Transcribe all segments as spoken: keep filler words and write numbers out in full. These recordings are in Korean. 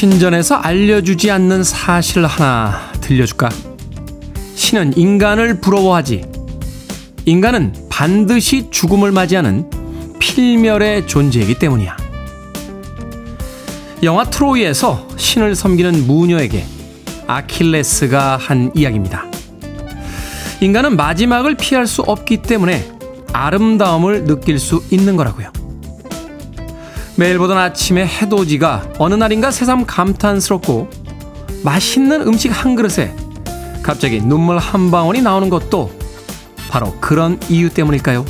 신전에서 알려주지 않는 사실 하나 들려줄까? 신은 인간을 부러워하지. 인간은 반드시 죽음을 맞이하는 필멸의 존재이기 때문이야. 영화 트로이에서 신을 섬기는 무녀에게 아킬레스가 한 이야기입니다. 인간은 마지막을 피할 수 없기 때문에 아름다움을 느낄 수 있는 거라고요. 매일 보던 아침의 해돋이가 어느 날인가 새삼 감탄스럽고, 맛있는 음식 한 그릇에 갑자기 눈물 한 방울이 나오는 것도 바로 그런 이유 때문일까요?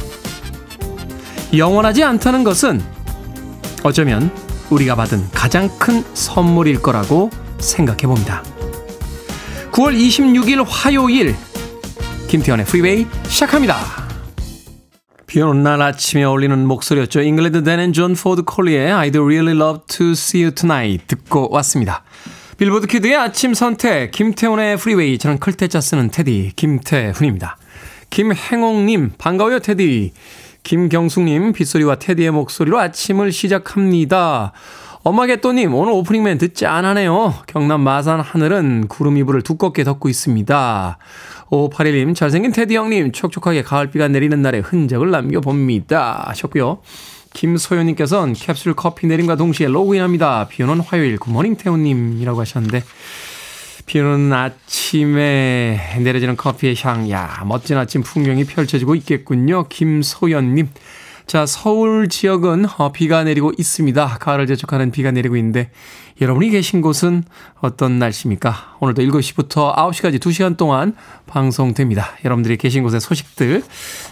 영원하지 않다는 것은 어쩌면 우리가 받은 가장 큰 선물일 거라고 생각해 봅니다. 구월 이십육일 화요일, 김태현의 프리웨이 시작합니다. 비오는 날 아침에 어울리는 목소리였죠. 잉글랜드 댄 앤 존 포드 콜리의 I'd really love to see you tonight 듣고 왔습니다. 빌보드 키드의 아침 선택, 김태훈의 프리웨이. 저는 클테짜 쓰는 테디 김태훈입니다. 김행옥님 반가워요 테디. 김경숙님 빗소리와 테디의 목소리로 아침을 시작합니다. 엄마개또님 오늘 오프닝맨 듣지 않아네요. 경남 마산 하늘은 구름 이불을 두껍게 덮고 있습니다. 오오팔일님 잘생긴 테디 형님 촉촉하게 가을비가 내리는 날에 흔적을 남겨봅니다 하셨고요. 김소연님께서는 캡슐 커피 내림과 동시에 로그인합니다. 비오는 화요일 굿모닝 태훈님이라고 하셨는데, 비오는 아침에 내려지는 커피의 향, 야 멋진 아침 풍경이 펼쳐지고 있겠군요. 김소연님. 자, 서울 지역은 비가 내리고 있습니다. 가을을 재촉하는 비가 내리고 있는데, 여러분이 계신 곳은 어떤 날씨입니까? 오늘도 일곱 시부터 아홉 시까지 두 시간 동안 방송됩니다. 여러분들이 계신 곳의 소식들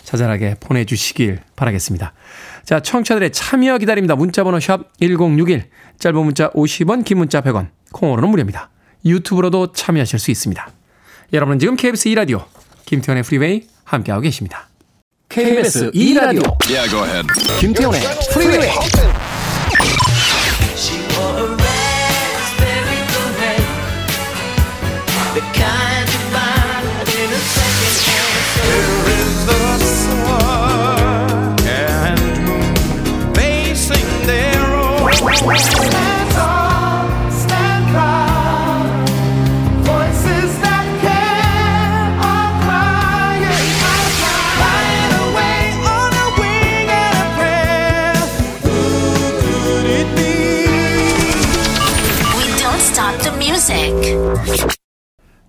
자잘하게 보내주시길 바라겠습니다. 자, 청취자들의 참여 기다립니다. 문자번호 샵 일공육일, 짧은 문자 오십 원, 긴 문자 백 원, 콩으로는 무료입니다. 유튜브로도 참여하실 수 있습니다. 여러분은 지금 케이비에스 이 라디오 김태현의 프리웨이 함께하고 계십니다. 케이비에스 이 라디오 yeah, go ahead. 김태훈의 프리웨이.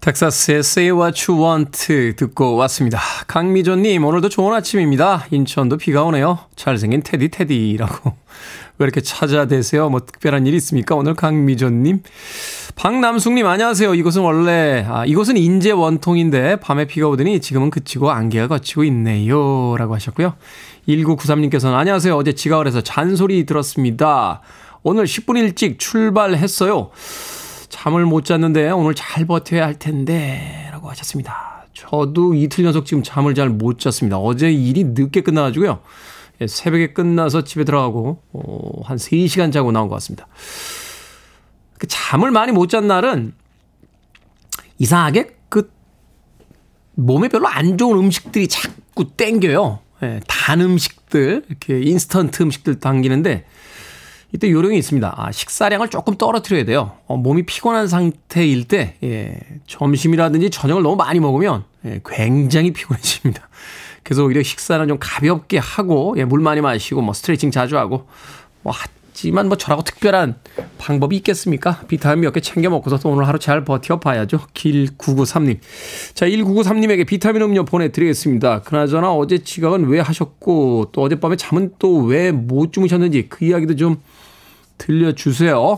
텍사스의 Say What You Want 듣고 왔습니다. 강미조님 오늘도 좋은 아침입니다. 인천도 비가 오네요. 잘생긴 테디 테디라고 왜 이렇게 찾아대세요? 뭐 특별한 일이 있습니까? 오늘 강미조님. 박남숙님 안녕하세요. 이곳은 원래 아, 이곳은 인제 원통인데 밤에 비가 오더니 지금은 그치고 안개가 걷히고 있네요 라고 하셨고요. 일구구삼님께서는 안녕하세요. 어제 지각을 해서 잔소리 들었습니다. 오늘 십 분 일찍 출발했어요. 잠을 못 잤는데 오늘 잘 버텨야 할 텐데 라고 하셨습니다. 저도 이틀 연속 지금 잠을 잘 못 잤습니다. 어제 일이 늦게 끝나가지고요. 새벽에 끝나서 집에 들어가고 어, 한 세 시간 자고 나온 것 같습니다. 그 잠을 많이 못 잔 날은 이상하게 그 몸에 별로 안 좋은 음식들이 자꾸 땡겨요. 예, 단 음식들, 이렇게 인스턴트 음식들 당기는데 이때 요령이 있습니다. 아, 식사량을 조금 떨어뜨려야 돼요. 어, 몸이 피곤한 상태일 때 예, 점심이라든지 저녁을 너무 많이 먹으면 예, 굉장히 피곤해집니다. 그래서 오히려 식사는 좀 가볍게 하고 예, 물 많이 마시고 뭐 스트레칭 자주 하고 뭐 하지만 뭐 저라고 특별한 방법이 있겠습니까? 비타민 몇 개 챙겨 먹고서 또 오늘 하루 잘 버텨봐야죠. 길구구삼님. 자, 일구구삼님에게 비타민 음료 보내드리겠습니다. 그나저나 어제 지각은 왜 하셨고 또 어젯밤에 잠은 또 왜 못 주무셨는지 그 이야기도 좀 들려주세요.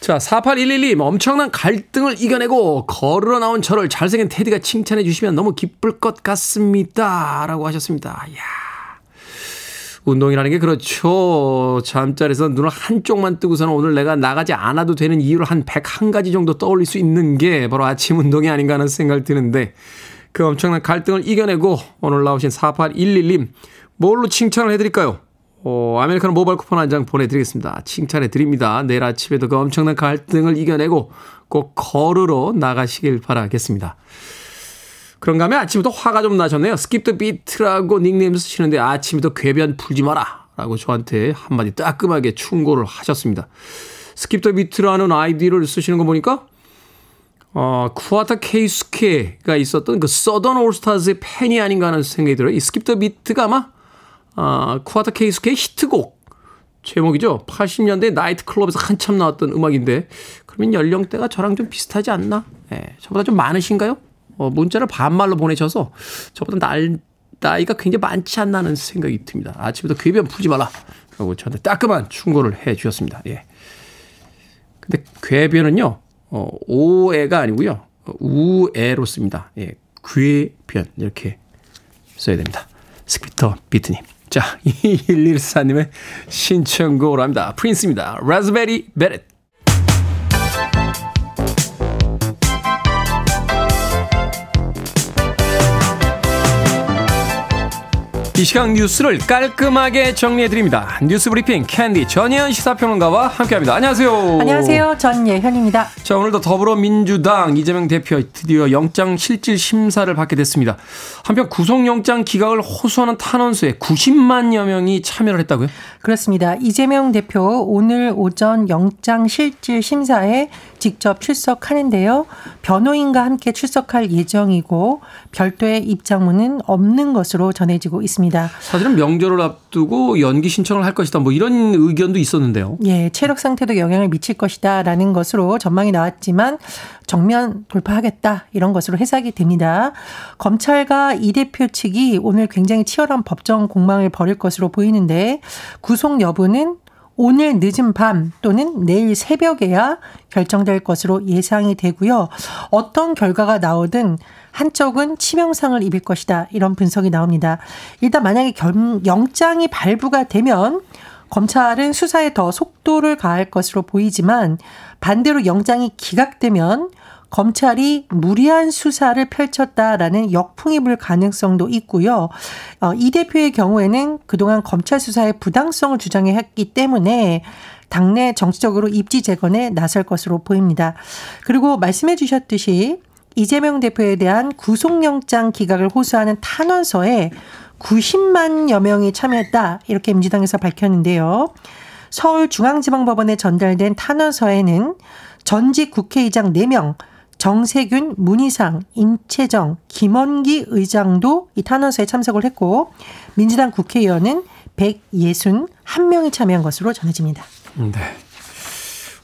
자, 사팔일일님 엄청난 갈등을 이겨내고 걸어 나온 저를 잘생긴 테디가 칭찬해 주시면 너무 기쁠 것 같습니다 라고 하셨습니다. 이야, 운동이라는 게 그렇죠. 잠자리에서 눈을 한쪽만 뜨고서는 오늘 내가 나가지 않아도 되는 이유를 한 백한 가지 정도 떠올릴 수 있는 게 바로 아침 운동이 아닌가 하는 생각이 드는데, 그 엄청난 갈등을 이겨내고 오늘 나오신 사팔일일님 뭘로 칭찬을 해드릴까요? 어, 아메리카노 모바일 쿠폰 한 장 보내드리겠습니다. 칭찬해드립니다. 내일 아침에도 그 엄청난 갈등을 이겨내고 꼭 걸으러 나가시길 바라겠습니다. 그런가 하면 아침부터 화가 좀 나셨네요. Skip the beat라고 닉네임 쓰시는데 아침부터 궤변 풀지 마라 라고 저한테 한마디 따끔하게 충고를 하셨습니다. 스킵 더 비트라는 아이디를 쓰시는 거 보니까 어, 쿠아타 케이스케가 있었던 그 서던 올스타즈의 팬이 아닌가 하는 생각이 들어요. 이 스킵 더 비트가 아마 어, 쿠아타 케이스케의 히트곡 제목이죠. 팔십 년대 나이트클럽에서 한참 나왔던 음악인데 그러면 연령대가 저랑 좀 비슷하지 않나? 예, 저보다 좀 많으신가요? 어, 문자를 반말로 보내셔서 저보다 날, 나이가 굉장히 많지 않나 하는 생각이 듭니다. 아침부터 궤변 풀지 말라 라고 저한테 따끔한 충고를 해 주셨습니다. 예. 근데 궤변은요 어, 오애가 아니고요 우애로 씁니다. 예, 궤변 이렇게 써야 됩니다. 스피터 비트님. 자, 이일일사님의 신청곡랍니다. 프린스입니다. 라즈베리 베렛. 이 시간 뉴스를 깔끔하게 정리해드립니다. 뉴스브리핑 캔디 전예현 시사평론가와 함께합니다. 안녕하세요. 안녕하세요. 전예현입니다. 자, 오늘도 더불어민주당 이재명 대표 드디어 영장실질심사를 받게 됐습니다. 한편 구속영장 기각을 호소하는 탄원서에 구십만여 명이 참여를 했다고요? 그렇습니다. 이재명 대표 오늘 오전 영장실질심사에 직접 출석하는데요. 변호인과 함께 출석할 예정이고 별도의 입장문은 없는 것으로 전해지고 있습니다. 사실은 명절을 앞두고 연기 신청을 할 것이다. 뭐 이런 의견도 있었는데요. 예, 체력 상태도 영향을 미칠 것이다라는 것으로 전망이 나왔지만 정면 돌파하겠다 이런 것으로 해석이 됩니다. 검찰과 이 대표 측이 오늘 굉장히 치열한 법정 공방을 벌일 것으로 보이는데 구속 여부는 오늘 늦은 밤 또는 내일 새벽에야 결정될 것으로 예상이 되고요. 어떤 결과가 나오든 한쪽은 치명상을 입을 것이다. 이런 분석이 나옵니다. 일단 만약에 영장이 발부가 되면 검찰은 수사에 더 속도를 가할 것으로 보이지만 반대로 영장이 기각되면 검찰이 무리한 수사를 펼쳤다라는 역풍이 불 가능성도 있고요. 어, 이 대표의 경우에는 그동안 검찰 수사의 부당성을 주장했기 때문에 당내 정치적으로 입지 재건에 나설 것으로 보입니다. 그리고 말씀해 주셨듯이 이재명 대표에 대한 구속영장 기각을 호소하는 탄원서에 구십만여 명이 참여했다. 이렇게 민주당에서 밝혔는데요. 서울중앙지방법원에 전달된 탄원서에는 전직 국회의장 네 명, 정세균, 문희상, 임채정, 김원기 의장도 이 탄원서에 참석을 했고 민주당 국회의원은 백육십일 명이 참여한 것으로 전해집니다. 네,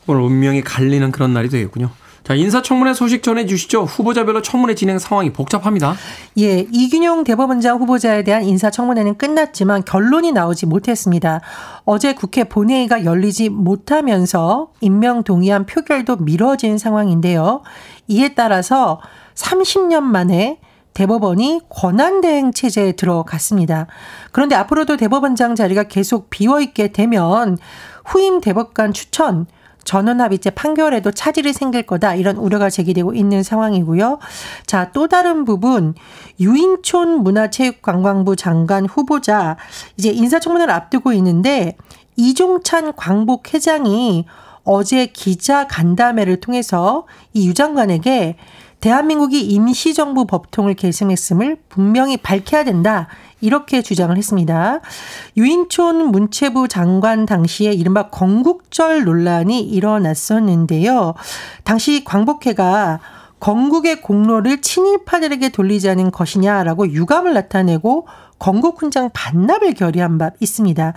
오늘 운명이 갈리는 그런 날이 되겠군요. 자, 인사청문회 소식 전해주시죠. 후보자별로 청문회 진행 상황이 복잡합니다. 예, 이균용 대법원장 후보자에 대한 인사청문회는 끝났지만 결론이 나오지 못했습니다. 어제 국회 본회의가 열리지 못하면서 임명 동의안 표결도 미뤄진 상황인데요. 이에 따라서 삼십 년 만에 대법원이 권한대행 체제에 들어갔습니다. 그런데 앞으로도 대법원장 자리가 계속 비어있게 되면 후임 대법관 추천, 전원합의체 판결에도 차질이 생길 거다 이런 우려가 제기되고 있는 상황이고요. 자, 또 다른 부분 유인촌 문화체육관광부 장관 후보자 이제 인사청문회를 앞두고 있는데 이종찬 광복 회장이 어제 기자간담회를 통해서 이 유 장관에게 대한민국이 임시정부 법통을 계승했음을 분명히 밝혀야 된다. 이렇게 주장을 했습니다. 유인촌 문체부 장관 당시에 이른바 건국절 논란이 일어났었는데요. 당시 광복회가 건국의 공로를 친일파들에게 돌리자는 것이냐라고 유감을 나타내고 건국 훈장 반납을 결의한 바 있습니다.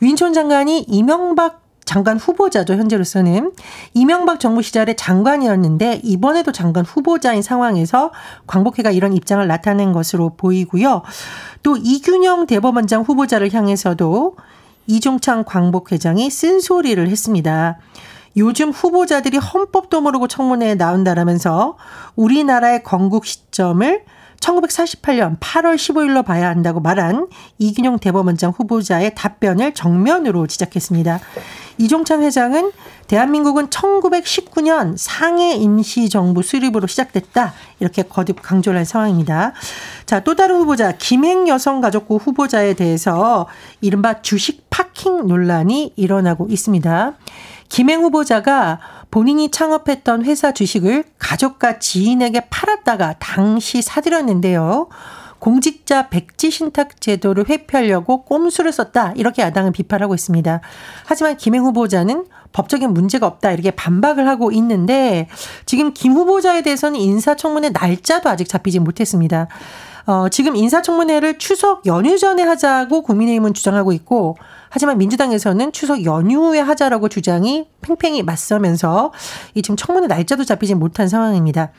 유인촌 장관이 이명박 장관 후보자죠. 현재로서는 이명박 정부 시절에 장관이었는데 이번에도 장관 후보자인 상황에서 광복회가 이런 입장을 나타낸 것으로 보이고요. 또 이균영 대법원장 후보자를 향해서도 이종찬 광복회장이 쓴소리를 했습니다. 요즘 후보자들이 헌법도 모르고 청문회에 나온다라면서 우리나라의 건국 시점을 천구백사십팔년 팔월 십오일로 봐야 한다고 말한 이균용 대법원장 후보자의 답변을 정면으로 지적했습니다. 이종찬 회장은 대한민국은 천구백십구년 상해 임시정부 수립으로 시작됐다. 이렇게 거듭 강조를 한 상황입니다. 자, 또 다른 후보자 김행 여성가족부 후보자에 대해서 이른바 주식 파킹 논란이 일어나고 있습니다. 김행 후보자가 본인이 창업했던 회사 주식을 가족과 지인에게 팔았다가 당시 사들였는데요. 공직자 백지 신탁 제도를 회피하려고 꼼수를 썼다. 이렇게 야당은 비판하고 있습니다. 하지만 김행 후보자는 법적인 문제가 없다 이렇게 반박을 하고 있는데 지금 김 후보자에 대해서는 인사청문회 날짜도 아직 잡히지 못했습니다. 어, 지금 인사청문회를 추석 연휴 전에 하자고 국민의힘은 주장하고 있고 하지만 민주당에서는 추석 연휴에 하자라고 주장이 팽팽히 맞서면서 이 지금 청문회 날짜도 잡히지 못한 상황입니다.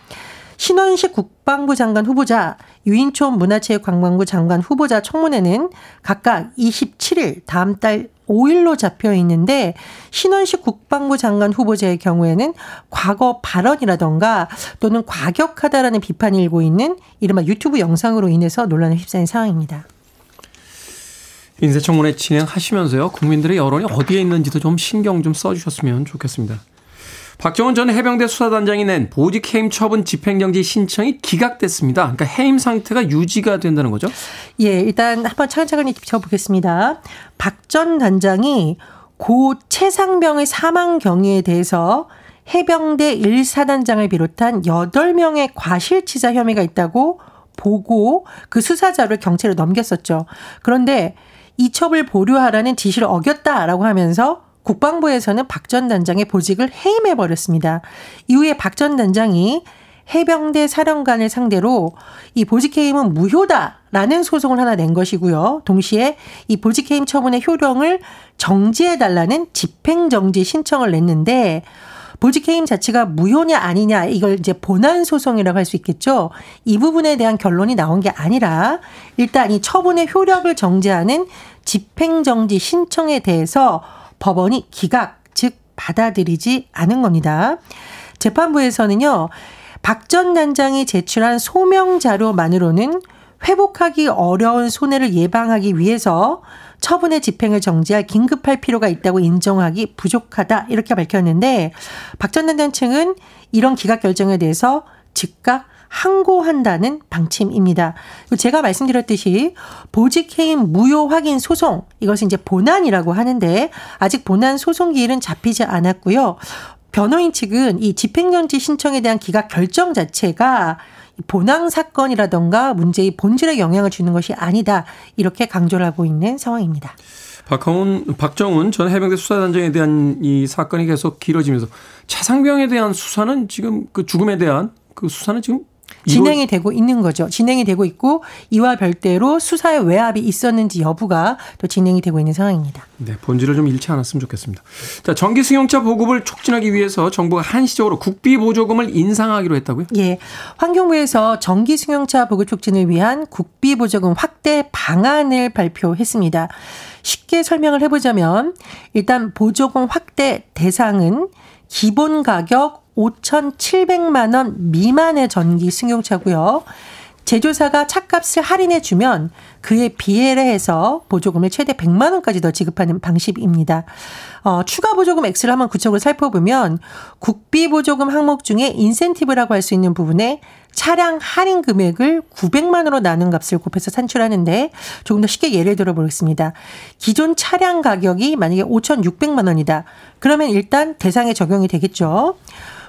신원식 국방부 장관 후보자, 유인촌 문화체육관광부 장관 후보자 청문회는 각각 이십칠일 다음 달 오일로 잡혀 있는데 신원식 국방부 장관 후보자의 경우에는 과거 발언이라던가 또는 과격하다라는 비판이 일고 있는 이른바 유튜브 영상으로 인해서 논란에 휩싸인 상황입니다. 인사청문회 진행하시면서요. 국민들의 여론이 어디에 있는지도 좀 신경 좀 써주셨으면 좋겠습니다. 박정훈 전 해병대 수사단장이 낸 보직해임 처분 집행정지 신청이 기각됐습니다. 그러니까 해임 상태가 유지가 된다는 거죠? 예, 일단 한번 차근차근히 짚어보겠습니다. 박 전 단장이 고 최상병의 사망 경위에 대해서 해병대 일 사단장을 비롯한 여덟 명의 과실치사 혐의가 있다고 보고 그 수사자를 경찰로 넘겼었죠. 그런데 이첩을 보류하라는 지시를 어겼다라고 하면서 국방부에서는 박 전 단장의 보직을 해임해버렸습니다. 이후에 박 전 단장이 해병대 사령관을 상대로 이 보직해임은 무효다라는 소송을 하나 낸 것이고요. 동시에 이 보직해임 처분의 효력을 정지해달라는 집행정지 신청을 냈는데 보직해임 자체가 무효냐 아니냐 이걸 이제 본안 소송이라고 할 수 있겠죠. 이 부분에 대한 결론이 나온 게 아니라 일단 이 처분의 효력을 정지하는 집행정지 신청에 대해서 법원이 기각, 즉 받아들이지 않은 겁니다. 재판부에서는요. 박 전 단장이 제출한 소명 자료만으로는 회복하기 어려운 손해를 예방하기 위해서 처분의 집행을 정지할 긴급할 필요가 있다고 인정하기 부족하다 이렇게 밝혔는데 박 전 단장 측은 이런 기각 결정에 대해서 즉각 항고한다는 방침입니다. 제가 말씀드렸듯이 보직해임 무효 확인 소송 이것은 이제 본안이라고 하는데 아직 본안 소송 기일은 잡히지 않았고요. 변호인 측은 이 집행정지 신청에 대한 기각 결정 자체가 본안 사건이라던가 문제의 본질에 영향을 주는 것이 아니다 이렇게 강조를 하고 있는 상황입니다. 박정훈, 박정훈 전 해병대 수사단장에 대한 이 사건이 계속 길어지면서 차상병에 대한 수사는 지금 그 죽음에 대한 그 수사는 지금 진행이 되고 있는 거죠. 진행이 되고 있고 이와 별개로 수사의 외압이 있었는지 여부가 또 진행이 되고 있는 상황입니다. 네, 본질을 좀 잃지 않았으면 좋겠습니다. 자, 전기 승용차 보급을 촉진하기 위해서 정부가 한시적으로 국비 보조금을 인상하기로 했다고요? 예, 환경부에서 전기 승용차 보급 촉진을 위한 국비 보조금 확대 방안을 발표했습니다. 쉽게 설명을 해보자면 일단 보조금 확대 대상은 기본 가격 오천칠백만 원 미만의 전기 승용차고요. 제조사가 차값을 할인해주면 그에 비례해서 보조금을 최대 백만 원까지 더 지급하는 방식입니다. 어, 추가 보조금 X를 한번 구체적으로 살펴보면 국비 보조금 항목 중에 인센티브라고 할 수 있는 부분에 차량 할인 금액을 구백만 원으로 나눈 값을 곱해서 산출하는데 조금 더 쉽게 예를 들어보겠습니다. 기존 차량 가격이 만약에 오천육백만 원이다. 그러면 일단 대상에 적용이 되겠죠.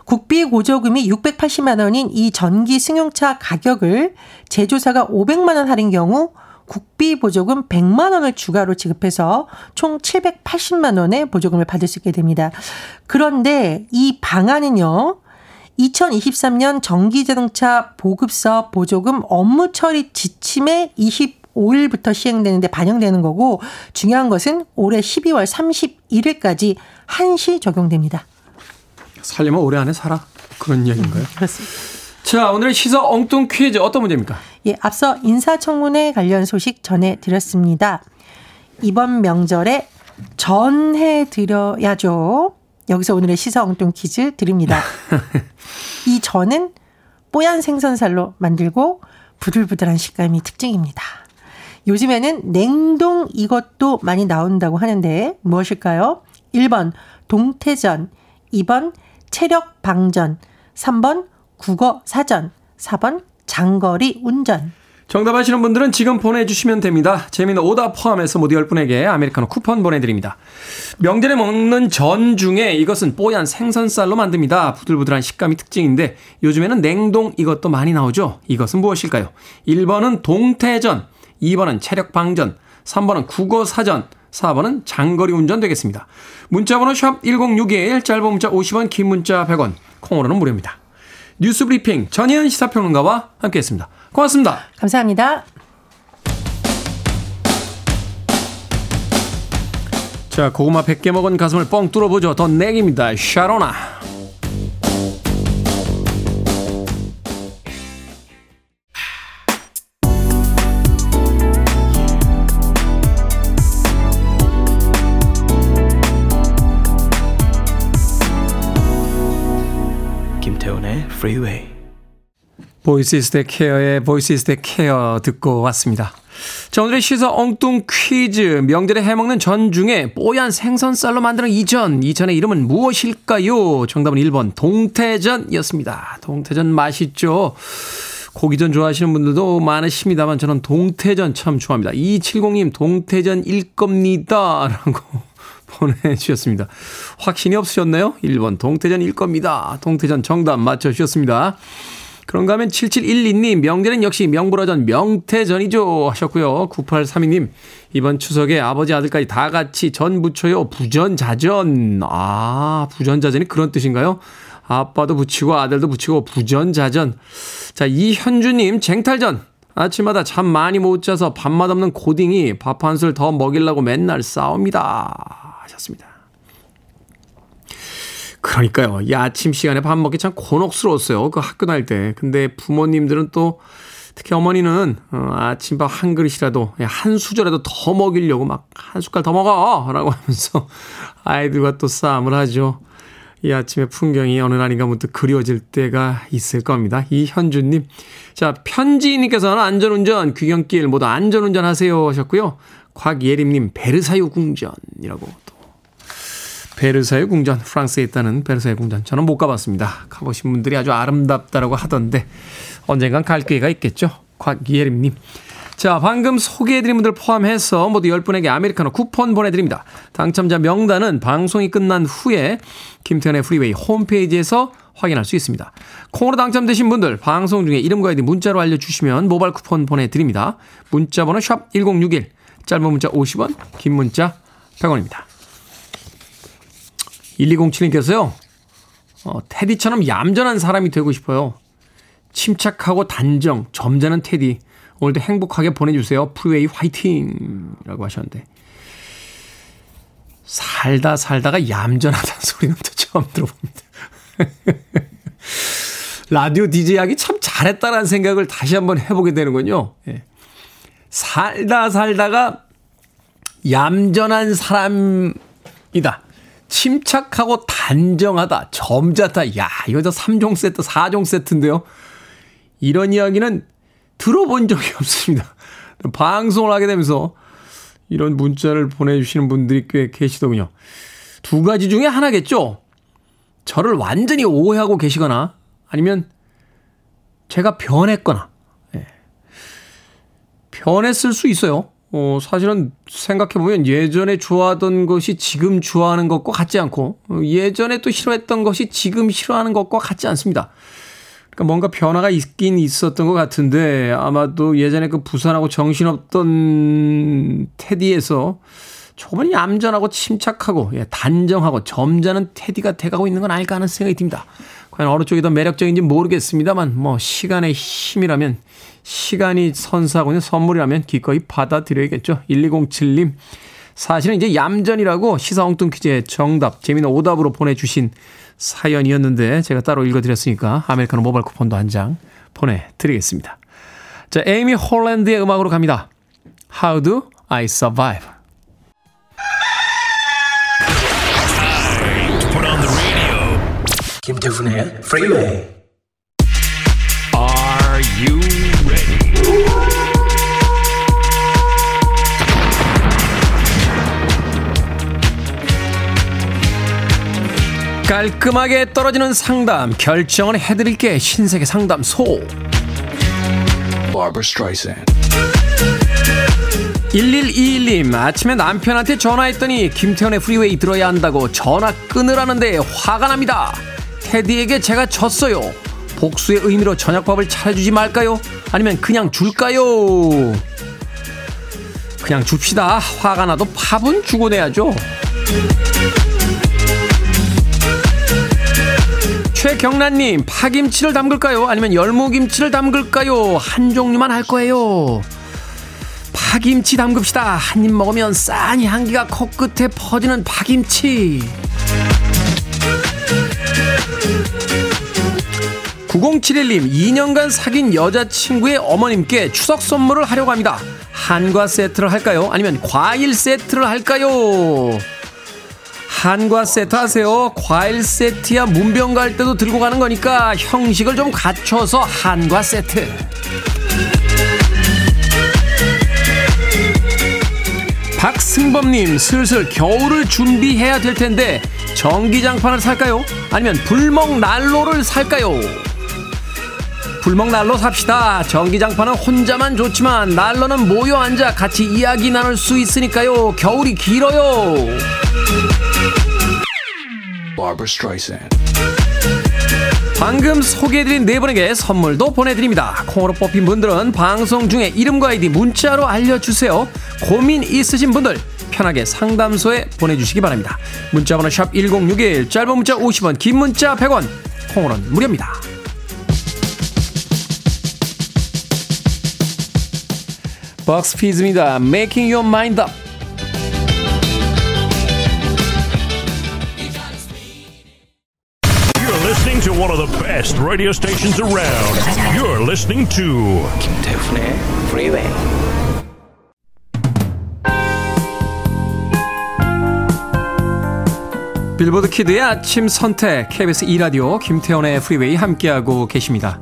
국비 보조금이 육백팔십만 원인 이 전기 승용차 가격을 제조사가 오백만 원 할인 경우 국비 보조금 백만 원을 추가로 지급해서 총 칠백팔십만 원의 보조금을 받을 수 있게 됩니다. 그런데 이 방안은요. 이천이십삼년 전기자동차 보급사업 보조금 업무 처리 지침에 이십오일부터 시행되는데 반영되는 거고 중요한 것은 올해 십이월 삼십일일까지 한시 적용됩니다. 살려면 올해 안에 살아. 그런 이야기인가요? 그렇습니다. 자, 오늘의 시사 엉뚱 퀴즈 어떤 문제입니까? 예, 앞서 인사청문회 관련 소식 전해드렸습니다. 이번 명절에 전해드려야죠. 여기서 오늘의 시사 엉뚱 퀴즈 드립니다. 이 전은 뽀얀 생선살로 만들고 부들부들한 식감이 특징입니다. 요즘에는 냉동 이것도 많이 나온다고 하는데 무엇일까요? 일 번 동태전, 이 번 체력방전, 삼 번 국어사전, 사 번 장거리 운전. 정답 아시는 분들은 지금 보내주시면 됩니다. 재미있는 오답 포함해서 모두 열 분에게 아메리카노 쿠폰 보내드립니다. 명절에 먹는 전 중에 이것은 뽀얀 생선살로 만듭니다. 부들부들한 식감이 특징인데 요즘에는 냉동 이것도 많이 나오죠. 이것은 무엇일까요? 일 번은 동태전, 이 번은 체력방전, 삼 번은 국어사전, 사 번은 장거리 운전 되겠습니다. 문자번호 샵 일공육일, 짧은 문자 오십 원, 긴 문자 백 원, 콩으로는 무료입니다. 뉴스 브리핑 전희연 시사평론가와 함께했습니다. 고맙습니다. 감사합니다. 자, 고구마 백 개 먹은 가슴을 뻥 뚫어보죠. 더 내기입니다. 샤로나. 김태훈의 프리웨이. 보이스 이즈 더 케어의 보이스 이즈 더 케어 듣고 왔습니다. 자, 오늘의 시사 엉뚱 퀴즈. 명절에 해먹는 전 중에 뽀얀 생선살로 만드는 이 전. 이 전의 이름은 무엇일까요? 정답은 일 번 동태전이었습니다. 동태전 맛있죠. 고기전 좋아하시는 분들도 많으십니다만 저는 동태전 참 좋아합니다. 이칠공님 동태전일 겁니다. 라고 보내주셨습니다. 확신이 없으셨나요? 일 번 동태전일 겁니다. 동태전 정답 맞춰주셨습니다. 그런가 하면 칠칠일이님 명절엔 역시 명불허전 명태전이죠 하셨고요. 구팔삼이님 이번 추석에 아버지 아들까지 다 같이 전 부쳐요. 부전자전. 아, 부전자전이 그런 뜻인가요? 아빠도 부치고 아들도 부치고 부전자전. 자, 이현주님 쟁탈전. 아침마다 잠 많이 못 자서 밥맛 없는 고딩이 밥 한 술 더 먹이려고 맨날 싸웁니다 하셨습니다. 그러니까요. 이 아침 시간에 밥 먹기 참 곤혹스러웠어요. 그 학교 다닐 때. 근데 부모님들은 또 특히 어머니는 어, 아침밥 한 그릇이라도 한 수저라도 더 먹이려고 막 한 숟갈 더 먹어! 라고 하면서 아이들과 또 싸움을 하죠. 이 아침의 풍경이 어느 날인가 문득 그리워질 때가 있을 겁니다. 이현주님. 자, 편지님께서는 안전운전, 귀경길 모두 안전운전 하세요 하셨고요. 곽예림님 베르사유 궁전이라고 또. 베르사유 궁전, 프랑스에 있다는 베르사유 궁전. 저는 못 가봤습니다. 가보신 분들이 아주 아름답다라고 하던데 언젠간 갈 기회가 있겠죠. 곽예림님. 자, 방금 소개해드린 분들 포함해서 모두 열 분에게 아메리카노 쿠폰 보내드립니다. 당첨자 명단은 방송이 끝난 후에 김태현의 프리웨이 홈페이지에서 확인할 수 있습니다. 콩으로 당첨되신 분들 방송 중에 이름과 아이디 문자로 알려주시면 모바일 쿠폰 보내드립니다. 문자번호 샵 일공육일, 짧은 문자 오십 원, 긴 문자 백 원입니다. 일이공칠님께서요. 어, 테디처럼 얌전한 사람이 되고 싶어요. 침착하고 단정, 점잖은 테디. 오늘도 행복하게 보내주세요. 프리웨이 화이팅! 라고 하셨는데. 살다 살다가 얌전하다는 소리는 또 처음 들어봅니다. 라디오 디제이 하기 참 잘했다라는 생각을 다시 한번 해보게 되는군요. 예. 살다 살다가 얌전한 사람이다. 침착하고 단정하다, 점잖다. 야, 이거 저 삼 종 세트, 사 종 세트인데요. 이런 이야기는 들어본 적이 없습니다. 방송을 하게 되면서 이런 문자를 보내주시는 분들이 꽤 계시더군요. 두 가지 중에 하나겠죠. 저를 완전히 오해하고 계시거나 아니면 제가 변했거나. 예. 변했을 수 있어요. 어, 사실은 생각해보면 예전에 좋아하던 것이 지금 좋아하는 것과 같지 않고 예전에 또 싫어했던 것이 지금 싫어하는 것과 같지 않습니다. 그러니까 뭔가 변화가 있긴 있었던 것 같은데 아마도 예전에 그 부산하고 정신없던 테디에서 조금 얌전하고 침착하고 예, 단정하고 점잖은 테디가 돼가고 있는 건 아닐까 하는 생각이 듭니다. 과연 어느 쪽이 더 매력적인지 모르겠습니다만 뭐 시간의 힘이라면 시간이 선사하고 있는 선물이라면 기꺼이 받아들여야겠죠. 일이공칠님 사실은 이제 얌전이라고 시사 엉뚱 퀴즈의 정답 재미있는 오답으로 보내주신 사연이었는데 제가 따로 읽어드렸으니까 아메리카노 모바일 쿠폰도 한 장 보내드리겠습니다. 자, 에이미 홀랜드의 음악으로 갑니다. How do I survive? 김태훈의 프리웨이. Are you ready? 깔끔하게 떨어지는 상담 결정을 해드릴게 신세계 상담소. Barbara Streisand. 일일이일님 아침에 남편한테 전화했더니 김태현의 프리웨이 들어야 한다고 전화 끊으라는데 화가 납니다. 테디에게 제가 졌어요. 복수의 의미로 저녁밥을 차려주지 말까요? 아니면 그냥 줄까요? 그냥 줍시다. 화가 나도 밥은 주고 내야죠. 최경란님 파김치를 담글까요? 아니면 열무김치를 담글까요? 한 종류만 할 거예요. 파김치 담급시다. 한 입 먹으면 싼 향기가 코끝에 퍼지는 파김치. 구공칠일님 이 년간 사귄 여자친구의 어머님께 추석 선물을 하려고 합니다. 한과 세트를 할까요? 아니면 과일 세트를 할까요? 한과 세트 하세요. 과일 세트야 문병 갈 때도 들고 가는 거니까 형식을 좀 갖춰서 한과 세트. 박승범님 슬슬 겨울을 준비해야 될 텐데 전기장판을 살까요? 아니면 불멍 난로를 살까요? 불멍 난로 삽시다. 전기장판은 혼자만 좋지만 난로는 모여 앉아 같이 이야기 나눌 수 있으니까요. 겨울이 길어요. 방금 소개해드린 네 분에게 선물도 보내드립니다. 콩으로 뽑힌 분들은 방송 중에 이름과 아이디 문자로 알려주세요. 고민 있으신 분들 편하게 상담소에 보내주시기 바랍니다. 문자번호 샵 일공육일 짧은 문자 오십 원 긴 문자 백 원 콩으로는 무료입니다. 박스피즈입니다. Making your mind up. You're listening to one of the best radio stations around. You're listening to 김태훈의 Freeway. 빌보드 키드의 아침 선택 케이비에스 이 라디오 김태훈의 Freeway 함께하고 계십니다.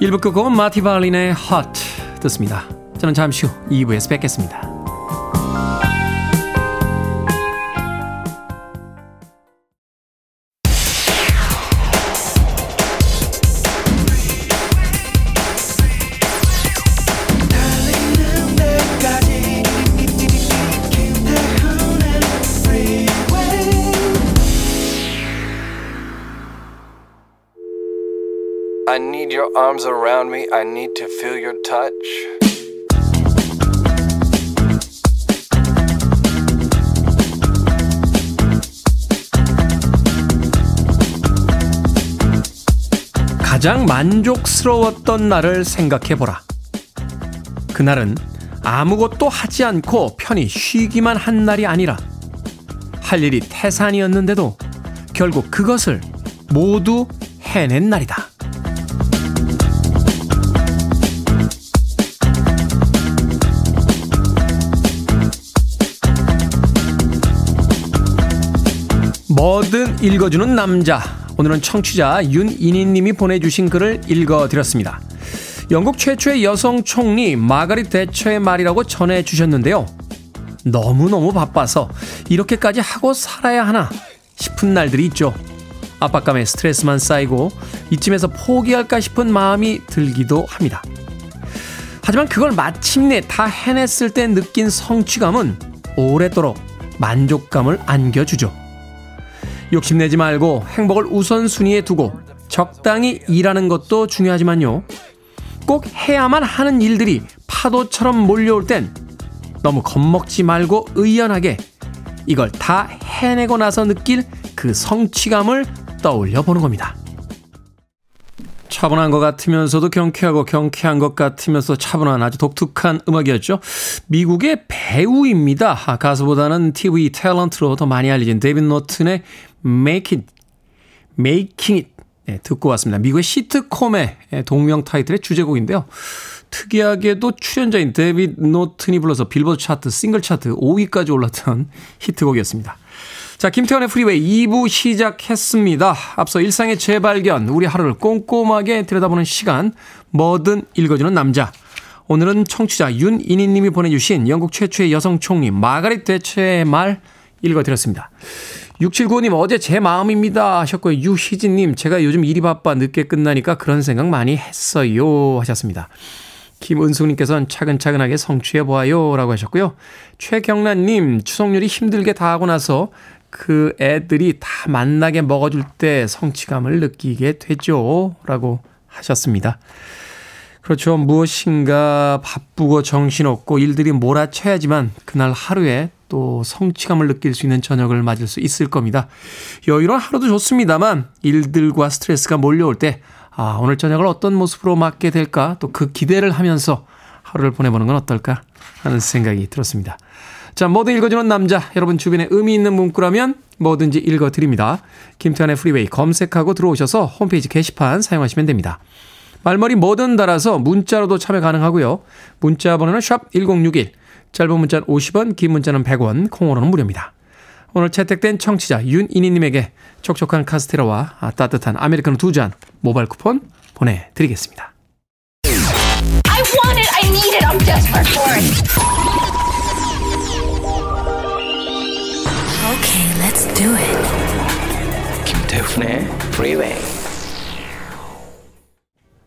일 부 끝곡은 마티 발린의 Hot 듣습니다. 저는 잠시 후 이 부에서 뵙겠습니다. I need your arms around me. I need to feel your touch. 가장 만족스러웠던 날을 생각해보라. 그날은 아무것도 하지 않고 편히 쉬기만 한 날이 아니라 할 일이 태산이었는데도 결국 그것을 모두 해낸 날이다. 뭐든 읽어주는 남자. 오늘은 청취자 윤인희님이 보내주신 글을 읽어드렸습니다. 영국 최초의 여성 총리 마가릿 대처의 말이라고 전해주셨는데요. 너무너무 바빠서 이렇게까지 하고 살아야 하나 싶은 날들이 있죠. 압박감에 스트레스만 쌓이고 이쯤에서 포기할까 싶은 마음이 들기도 합니다. 하지만 그걸 마침내 다 해냈을 때 느낀 성취감은 오래도록 만족감을 안겨주죠. 욕심내지 말고 행복을 우선순위에 두고 적당히 일하는 것도 중요하지만요. 꼭 해야만 하는 일들이 파도처럼 몰려올 땐 너무 겁먹지 말고 의연하게 이걸 다 해내고 나서 느낄 그 성취감을 떠올려보는 겁니다. 차분한 것 같으면서도 경쾌하고 경쾌한 것 같으면서 차분한 아주 독특한 음악이었죠. 미국의 배우입니다. 아, 가수보다는 티비 탤런트로 더 많이 알려진 데이빗 노튼의 Make It, Making It 네, 듣고 왔습니다. 미국의 시트콤의 동명 타이틀의 주제곡인데요. 특이하게도 출연자인 데이빗 노튼이 불러서 빌보드 차트, 싱글 차트 오 위까지 올랐던 히트곡이었습니다. 자, 김태원의 프리웨이 이 부 시작했습니다. 앞서 일상의 재발견, 우리 하루를 꼼꼼하게 들여다보는 시간, 뭐든 읽어주는 남자. 오늘은 청취자 윤인희님이 보내주신 영국 최초의 여성 총리 마가릿 대처의 말 읽어드렸습니다. 육칠구오님 어제 제 마음입니다 하셨고요. 유희진님 제가 요즘 일이 바빠 늦게 끝나니까 그런 생각 많이 했어요 하셨습니다. 김은숙님께서는 차근차근하게 성취해보아요 라고 하셨고요. 최경란님, 추석률이 힘들게 다 하고 나서 그 애들이 다 맛나게 먹어줄 때 성취감을 느끼게 되죠 라고 하셨습니다. 그렇죠. 무엇인가 바쁘고 정신없고 일들이 몰아쳐야지만 그날 하루에 또 성취감을 느낄 수 있는 저녁을 맞을 수 있을 겁니다. 여유로운 하루도 좋습니다만 일들과 스트레스가 몰려올 때 아, 오늘 저녁을 어떤 모습으로 맞게 될까? 또 그 기대를 하면서 하루를 보내보는 건 어떨까 하는 생각이 들었습니다. 자, 뭐든 읽어주는 남자, 여러분 주변에 의미 있는 문구라면 뭐든지 읽어드립니다. 김태환의 프리웨이 검색하고 들어오셔서 홈페이지 게시판 사용하시면 됩니다. 말머리 뭐든 달아서 문자로도 참여 가능하고요. 문자 번호는 샵 일공육일, 짧은 문자는 오십 원, 긴 문자는 백 원, 콩으로는 무료입니다. 오늘 채택된 청취자 윤이니님에게 촉촉한 카스테라와 따뜻한 아메리카노 두 잔 모바일 쿠폰 보내드리겠습니다. I want it, I need it, I'm desperate for it. Okay, let's do it. 김태훈의 Freeway.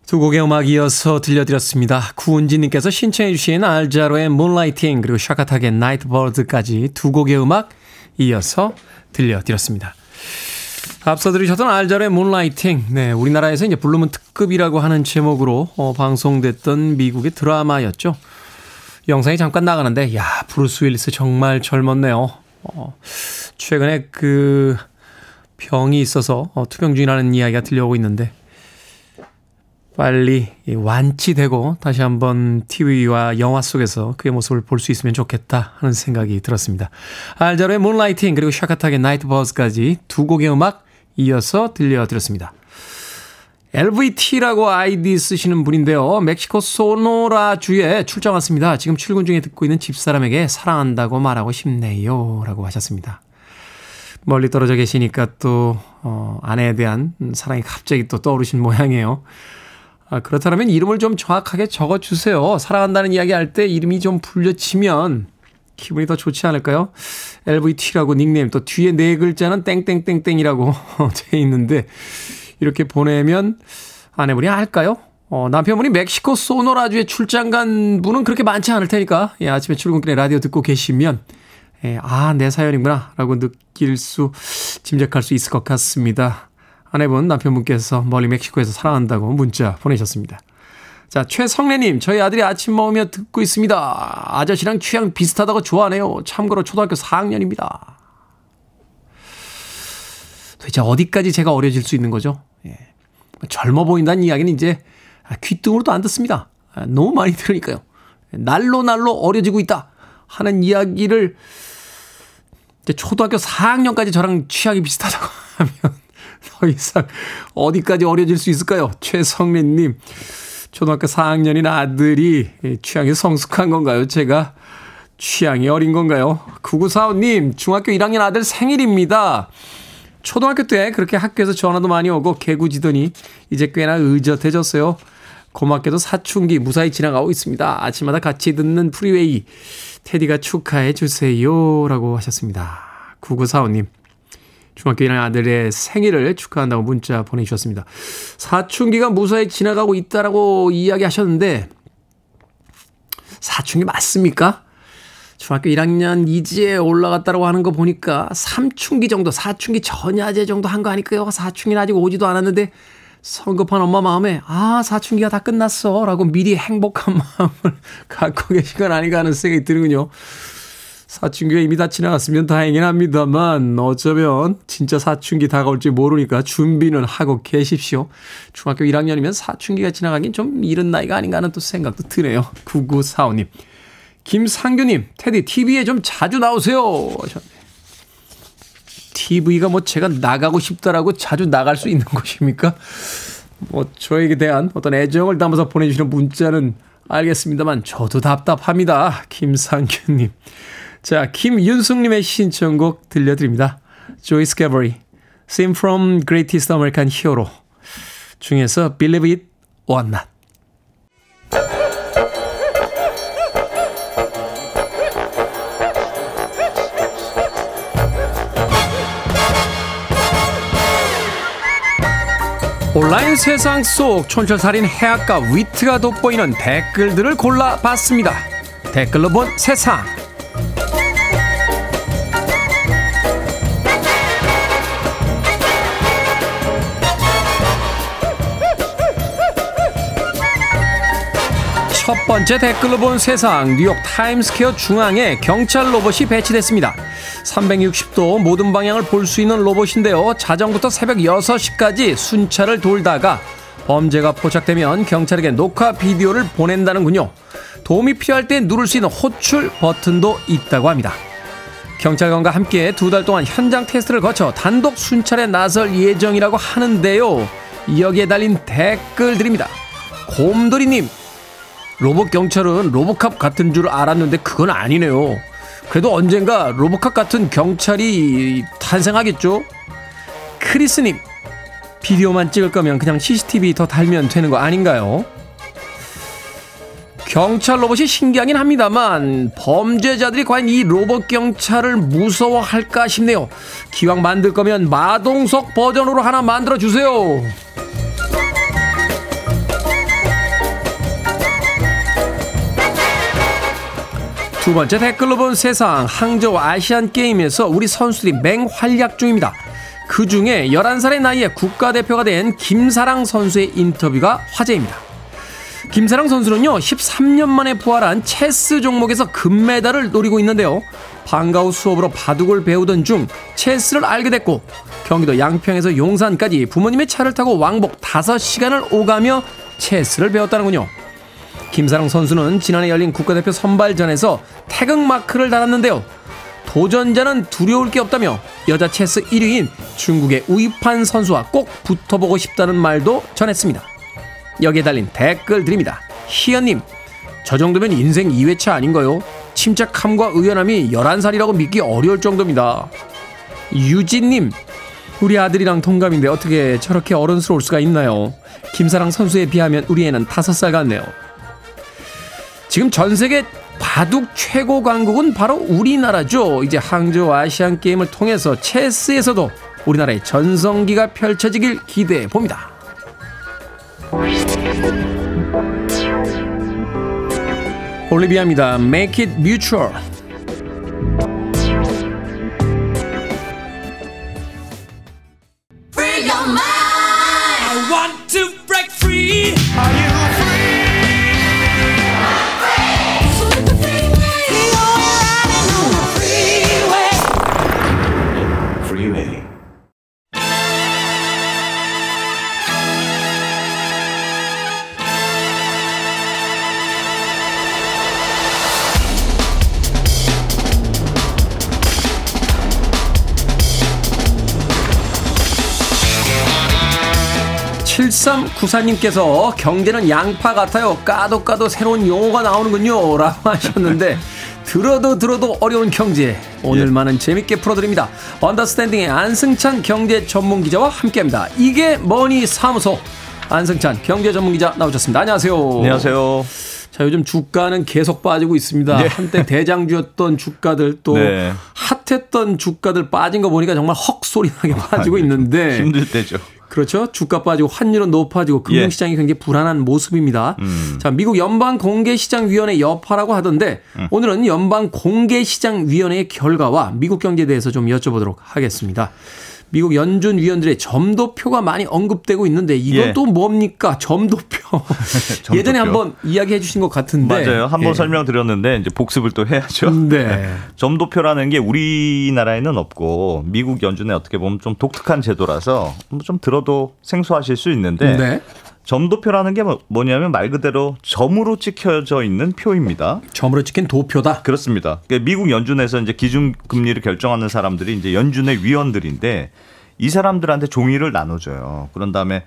두 곡의 음악 이어서 들려드렸습니다. 구은지님께서 신청해 주신 알자로의 Moonlighting 그리고 샤카타의 Nightbird까지 두 곡의 음악 이어서 들려드렸습니다. 앞서 들으셨던 알자로의 Moonlighting, 네, 우리나라에서 이제 블루문 특급이라고 하는 제목으로 어, 방송됐던 미국의 드라마였죠. 영상이 잠깐 나가는데 야, 브루스 윌리스 정말 젊었네요. 어, 최근에 그 병이 있어서 어, 투병 중이라는 이야기가 들려오고 있는데 빨리 완치되고 다시 한번 티비와 영화 속에서 그의 모습을 볼 수 있으면 좋겠다 하는 생각이 들었습니다. 알자로의 Moonlighting 그리고 샤카타의 Nightbird까지 두 곡의 음악 이어서 들려드렸습니다. 엘브이티라고 아이디 쓰시는 분인데요. 멕시코 소노라주에 출장 왔습니다. 지금 출근 중에 듣고 있는 집사람에게 사랑한다고 말하고 싶네요 라고 하셨습니다. 멀리 떨어져 계시니까 또 어, 아내에 대한 사랑이 갑자기 또 떠오르신 모양이에요. 아, 그렇다면 이름을 좀 정확하게 적어주세요. 사랑한다는 이야기 할 때 이름이 좀 불려치면 기분이 더 좋지 않을까요? 엘브이티라고 닉네임, 또 뒤에 네 글자는 땡땡땡땡이라고 되어 있는데 이렇게 보내면 아내분이 알까요? 어, 남편분이 멕시코 소노라주에 출장 간 분은 그렇게 많지 않을 테니까 예, 아침에 출근길에 라디오 듣고 계시면 예, 아, 내 사연이구나 라고 느낄 수, 짐작할 수 있을 것 같습니다. 아내분, 남편분께서 멀리 멕시코에서 사랑한다고 문자 보내셨습니다. 자, 최성래님, 저희 아들이 아침 먹으며 듣고 있습니다. 아저씨랑 취향 비슷하다고 좋아하네요. 참고로 초등학교 사 학년입니다. 도대체 어디까지 제가 어려질 수 있는 거죠? 예. 젊어 보인다는 이야기는 이제 귀뚱으로도 안 듣습니다. 너무 많이 들으니까요. 날로 날로 어려지고 있다 하는 이야기를 이제 초등학교 사 학년까지 저랑 취향이 비슷하다고 하면 더 이상 어디까지 어려질 수 있을까요? 최성민님, 초등학교 사 학년인 아들이 취향이 성숙한 건가요? 제가 취향이 어린 건가요? 구구사오님, 중학교 일 학년 아들 생일입니다. 초등학교 때 그렇게 학교에서 전화도 많이 오고 개구지더니 이제 꽤나 의젓해졌어요. 고맙게도 사춘기 무사히 지나가고 있습니다. 아침마다 같이 듣는 프리웨이 테디가 축하해 주세요 라고 하셨습니다. 구구사오님, 중학교 일 학년 아들의 생일을 축하한다고 문자 보내주셨습니다. 사춘기가 무사히 지나가고 있다라고 이야기하셨는데 사춘기 맞습니까? 중학교 일 학년 이지에 올라갔다고 하는 거 보니까 삼춘기 정도, 사춘기 전야제 정도 한 거 아닐까요? 사춘기는 아직 오지도 않았는데 성급한 엄마 마음에 아, 사춘기가 다 끝났어 라고 미리 행복한 마음을 갖고 계신 건 아닌가 하는 생각이 드는군요. 사춘기가 이미 다 지나갔으면 다행이긴 합니다만 어쩌면 진짜 사춘기 다가올지 모르니까 준비는 하고 계십시오. 중학교 일 학년이면 사춘기가 지나가긴 좀 이른 나이가 아닌가 하는 또 생각도 드네요. 구구사오님. 김상규님, 테디 티비에 좀 자주 나오세요. 티비가 뭐 제가 나가고 싶다라고 자주 나갈 수 있는 것입니까? 뭐 저에게 대한 어떤 애정을 담아서 보내주시는 문자는 알겠습니다만 저도 답답합니다. 김상규님. 자, 김윤숙님의 신청곡 들려드립니다. Joyce Gabel, Sing from Greatest American Hero 중에서 Believe It or Not. 온라인 세상 속 촌철살인 해악과 위트가 돋보이는 댓글들을 골라봤습니다. 댓글로 본 세상. 첫 번째 댓글로 본 세상. 뉴욕 타임스퀘어 중앙에 경찰 로봇이 배치됐습니다. 삼백육십 도 모든 방향을 볼 수 있는 로봇인데요. 자정부터 새벽 여섯 시까지 순찰을 돌다가 범죄가 포착되면 경찰에게 녹화 비디오를 보낸다는군요. 도움이 필요할 때 누를 수 있는 호출 버튼도 있다고 합니다. 경찰관과 함께 두 달 동안 현장 테스트를 거쳐 단독 순찰에 나설 예정이라고 하는데요. 여기에 달린 댓글들입니다. 곰돌이님, 로봇 경찰은 로보캅 같은 줄 알았는데 그건 아니네요. 그래도 언젠가 로보캅 같은 경찰이 탄생하겠죠. 크리스님, 비디오만 찍을 거면 그냥 씨씨티비 더 달면 되는 거 아닌가요? 경찰 로봇이 신기하긴 합니다만 범죄자들이 과연 이 로봇 경찰을 무서워할까 싶네요. 기왕 만들 거면 마동석 버전으로 하나 만들어주세요. 두 번째 댓글로 본 세상. 항저우 아시안게임에서 우리 선수들이 맹활약 중입니다. 그 중에 열한 살의 나이에 국가대표가 된 김사랑 선수의 인터뷰가 화제입니다. 김사랑 선수는요, 십삼 년 만에 부활한 체스 종목에서 금메달을 노리고 있는데요. 방과 후 수업으로 바둑을 배우던 중 체스를 알게 됐고, 경기도 양평에서 용산까지 부모님의 차를 타고 왕복 다섯 시간을 오가며 체스를 배웠다는군요. 김사랑 선수는 지난해 열린 국가대표 선발전에서 태극마크를 달았는데요. 도전자는 두려울 게 없다며 여자 체스 일 위인 중국의 우이판 선수와 꼭 붙어보고 싶다는 말도 전했습니다. 여기에 달린 댓글 드립니다. 희연님, 저 정도면 인생 이 회차 아닌가요? 침착함과 의연함이 열한 살이라고 믿기 어려울 정도입니다. 유진님, 우리 아들이랑 동갑인데 어떻게 저렇게 어른스러울 수가 있나요? 김사랑 선수에 비하면 우리 애는 다섯 살 같네요. 지금 전세계 바둑 최고 강국은 바로 우리나라죠. 이제 항저우 아시안게임을 통해서 체스에서도 우리나라의 전성기가 펼쳐지길 기대해봅니다. 올리비아입니다. Make it mutual. Free your mind. I want to break free. Are you 칠삼구사님께서 경제는 양파 같아요. 까도 까도 새로운 용어가 나오는군요 라고 하셨는데 들어도 들어도 어려운 경제, 오늘만은 예. 재밌게 풀어드립니다. 언더스탠딩의 안승찬 경제 전문기자와 함께합니다. 이게 뭐니 사무소, 안승찬 경제 전문기자 나오셨습니다. 안녕하세요. 안녕하세요. 자, 요즘 주가는 계속 빠지고 있습니다. 네. 한때 대장주였던 주가들, 또 네. 핫했던 주가들 빠진 거 보니까 정말 헉 소리나게 빠지고 있는데 힘들 때죠. 그렇죠. 주가 빠지고 환율은 높아지고 금융시장이 예. 굉장히 불안한 모습입니다. 음. 자, 미국 연방공개시장위원회 여파라고 하던데 음. 오늘은 연방공개시장위원회의 결과와 미국 경제에 대해서 좀 여쭤보도록 하겠습니다. 미국 연준 위원들의 점도표가 많이 언급되고 있는데 이건 예. 또 뭡니까? 점도표. 점도표. 예전에 한번 이야기해 주신 것 같은데. 맞아요. 한번 예. 설명드렸는데 이제 복습을 또 해야죠. 네. 점도표라는 게 우리나라에는 없고 미국 연준에 어떻게 보면 좀 독특한 제도라서 좀 들어도 생소하실 수 있는데 네. 점도표라는 게 뭐냐면 말 그대로 점으로 찍혀져 있는 표입니다. 점으로 찍힌 도표다. 그렇습니다. 미국 연준에서 이제 기준금리를 결정하는 사람들이 이제 연준의 위원들인데 이 사람들한테 종이를 나눠줘요. 그런 다음에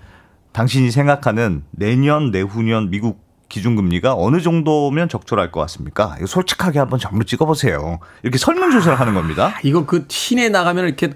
당신이 생각하는 내년, 내후년 미국 기준금리가 어느 정도면 적절할 것 같습니까? 이거 솔직하게 한번 점으로 찍어보세요. 이렇게 설문조사를 하는 겁니다. 아, 이거 그 시내 나가면 이렇게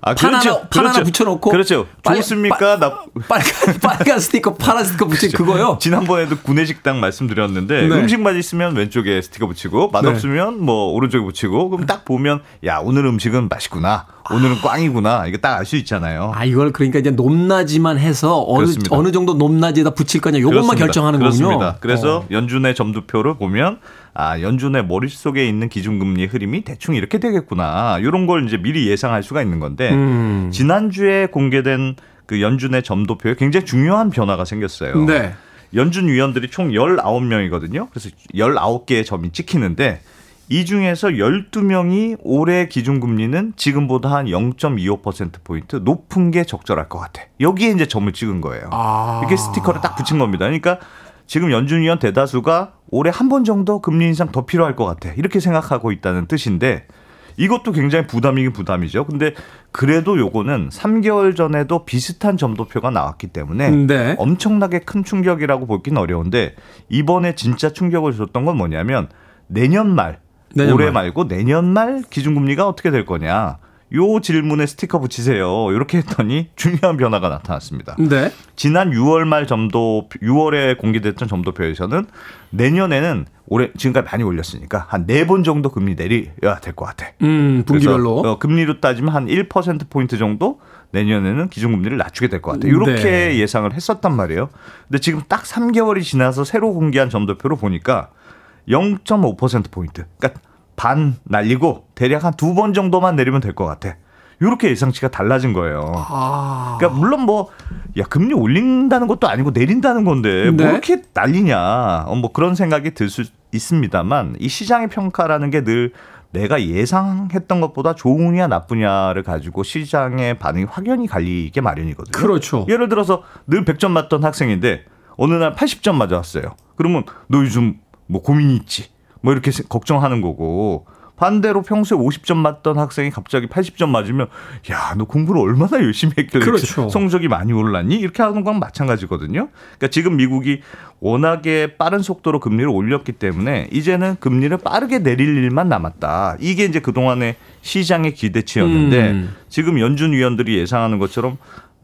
아, 판 그렇죠, 하나, 판 그렇죠. 하나 붙여놓고. 그렇죠. 빨, 좋습니까? 빨, 나... 빨간, 빨간 스티커, 파란 스티커 붙인 그렇죠. 그거요? 지난번에도 구내식당 말씀드렸는데, 네. 음식 맛있으면 왼쪽에 스티커 붙이고, 맛없으면 네. 뭐, 오른쪽에 붙이고, 그럼 딱 보면, 야, 오늘 음식은 맛있구나. 오늘은 아... 꽝이구나. 이거 딱 알 수 있잖아요. 아, 이걸 그러니까 이제 높낮이만 해서 어느, 그렇습니다. 어느 정도 높낮이에다 붙일 거냐, 요것만 결정하는 거군요. 그렇습니다. 그래서 어. 연준의 점도표를 보면, 아, 연준의 머릿속에 있는 기준금리의 흐름이 대충 이렇게 되겠구나. 이런 걸 이제 미리 예상할 수가 있는 건데, 음. 지난주에 공개된 그 연준의 점도표에 굉장히 중요한 변화가 생겼어요. 네. 연준 위원들이 총 열아홉 명이거든요. 그래서 열아홉 개의 점이 찍히는데, 이 중에서 열두 명이 올해 기준금리는 지금보다 한 영 점 이오 퍼센트포인트 높은 게 적절할 것 같아. 여기에 이제 점을 찍은 거예요. 아. 이렇게 스티커를 딱 붙인 겁니다. 그러니까, 지금 연준위원 대다수가 올해 한 번 정도 금리 인상 더 필요할 것 같아. 이렇게 생각하고 있다는 뜻인데 이것도 굉장히 부담이긴 부담이죠. 근데 그래도 요거는 삼 개월 전에도 비슷한 점도표가 나왔기 때문에 네. 엄청나게 큰 충격이라고 보긴 어려운데 이번에 진짜 충격을 줬던 건 뭐냐면 내년 말, 내년 올해 말. 말고 내년 말 기준금리가 어떻게 될 거냐. 요 질문에 스티커 붙이세요. 이렇게 했더니 중요한 변화가 나타났습니다. 네. 지난 유월 말 점도 유월에 공개됐던 점도표에서는 내년에는 올해 지금까지 많이 올렸으니까 한 네 번 정도 금리 내려야 될 것 같아. 음, 분기별로. 어, 금리로 따지면 한 일 퍼센트 포인트 정도 내년에는 기준금리를 낮추게 될 것 같아. 이렇게 네. 예상을 했었단 말이에요. 근데 지금 딱 삼 개월이 지나서 새로 공개한 점도표로 보니까 영 점 오 퍼센트 포인트. 그러니까 반 날리고 대략 한 두 번 정도만 내리면 될 것 같아. 이렇게 예상치가 달라진 거예요. 아... 그러니까 물론 뭐 야 금리 올린다는 것도 아니고 내린다는 건데 네? 뭐 이렇게 날리냐. 어, 뭐 그런 생각이 들 수 있습니다만 이 시장의 평가라는 게 늘 내가 예상했던 것보다 좋으냐 나쁘냐를 가지고 시장의 반응이 확연히 갈리게 마련이거든요. 그렇죠. 예를 들어서 늘 백 점 맞던 학생인데 어느 날 팔십 점 맞아왔어요. 그러면 너 요즘 뭐 고민이 있지? 뭐 이렇게 걱정하는 거고 반대로 평소에 오십 점 맞던 학생이 갑자기 팔십 점 맞으면 야, 너 공부를 얼마나 열심히 했길래 그렇죠. 성적이 많이 올랐니? 이렇게 하는 거랑 마찬가지거든요. 그러니까 지금 미국이 워낙에 빠른 속도로 금리를 올렸기 때문에 이제는 금리를 빠르게 내릴 일만 남았다. 이게 이제 그동안의 시장의 기대치였는데 음. 지금 연준 위원들이 예상하는 것처럼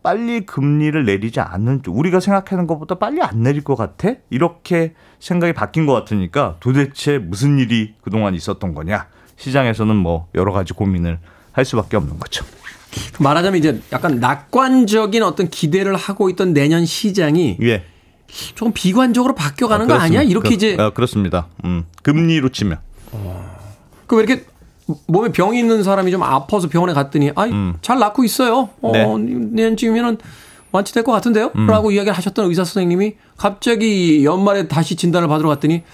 빨리 금리를 내리지 않는 우리가 생각하는 것보다 빨리 안 내릴 것 같아? 이렇게 생각이 바뀐 것 같으니까 도대체 무슨 일이 그동안 있었던 거냐? 시장에서는 뭐 여러 가지 고민을 할 수밖에 없는 거죠. 말하자면 이제 약간 낙관적인 어떤 기대를 하고 있던 내년 시장이 예. 조금 비관적으로 바뀌어가는 아, 거 아니야? 이렇게 그렇, 이제 아, 그렇습니다. 음, 금리로 치면. 어... 그럼 이렇게. 몸에 병이 있는 사람이 좀 아파서 병원에 갔더니 아이 음. 잘 낫고 있어요. 어, 네. 내년쯤이면은 완치될 것 같은데요? 음. 라고 이야기를 하셨던 의사 선생님이 갑자기 연말에 다시 진단을 받으러 갔더니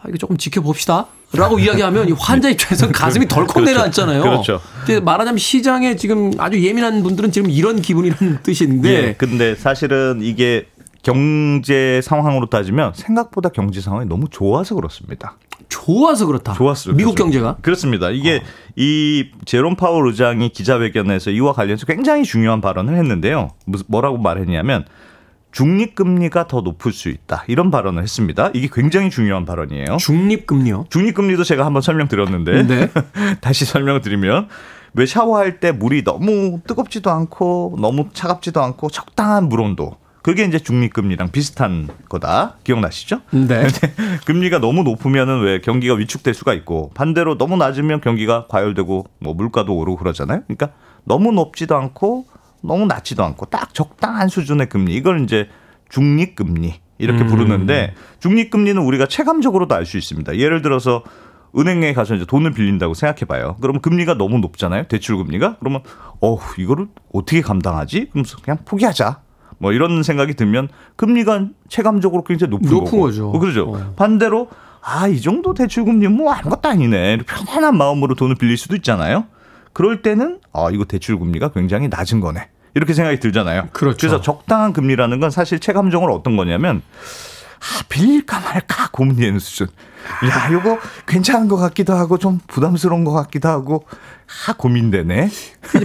아, 이거 조금 지켜봅시다. 라고 이야기하면 이 환자 입장에서는 가슴이 덜컥 그렇죠. 내려앉잖아요. 그렇죠. 근데 말하자면 시장에 지금 아주 예민한 분들은 지금 이런 기분이라는 뜻인데. 예, 근데 사실은 이게 경제 상황으로 따지면 생각보다 경제 상황이 너무 좋아서 그렇습니다. 좋아서 그렇다. 좋았어요. 미국 그렇죠. 경제가? 그렇습니다. 이게 어. 이 제롬 파월 의장이 기자회견에서 이와 관련해서 굉장히 중요한 발언을 했는데요. 뭐라고 말했냐면 중립금리가 더 높을 수 있다. 이런 발언을 했습니다. 이게 굉장히 중요한 발언이에요. 중립금리요? 중립금리도 제가 한번 설명드렸는데 네. 다시 설명을 드리면 왜 샤워할 때 물이 너무 뜨겁지도 않고 너무 차갑지도 않고 적당한 물온도. 그게 이제 중립금리랑 비슷한 거다. 기억나시죠? 네. 금리가 너무 높으면은 왜 경기가 위축될 수가 있고 반대로 너무 낮으면 경기가 과열되고 뭐 물가도 오르고 그러잖아요. 그러니까 너무 높지도 않고 너무 낮지도 않고 딱 적당한 수준의 금리. 이걸 이제 중립금리 이렇게 음. 부르는데 중립금리는 우리가 체감적으로도 알 수 있습니다. 예를 들어서 은행에 가서 이제 돈을 빌린다고 생각해봐요. 그러면 금리가 너무 높잖아요. 대출금리가. 그러면 어우 이거를 어떻게 감당하지? 그럼 그냥 포기하자. 뭐 이런 생각이 들면 금리가 체감적으로 굉장히 높은, 높은 거고. 거죠. 뭐 그렇죠. 어. 반대로 아, 이 정도 대출금리 뭐 아무것도 아니네. 편안한 마음으로 돈을 빌릴 수도 있잖아요. 그럴 때는 아, 이거 대출금리가 굉장히 낮은 거네. 이렇게 생각이 들잖아요. 그렇죠. 그래서 적당한 금리라는 건 사실 체감적으로 어떤 거냐면 아, 빌릴까 말까 고민되는 수준. 야, 이거 괜찮은 것 같기도 하고 좀 부담스러운 것 같기도 하고 아, 고민되네.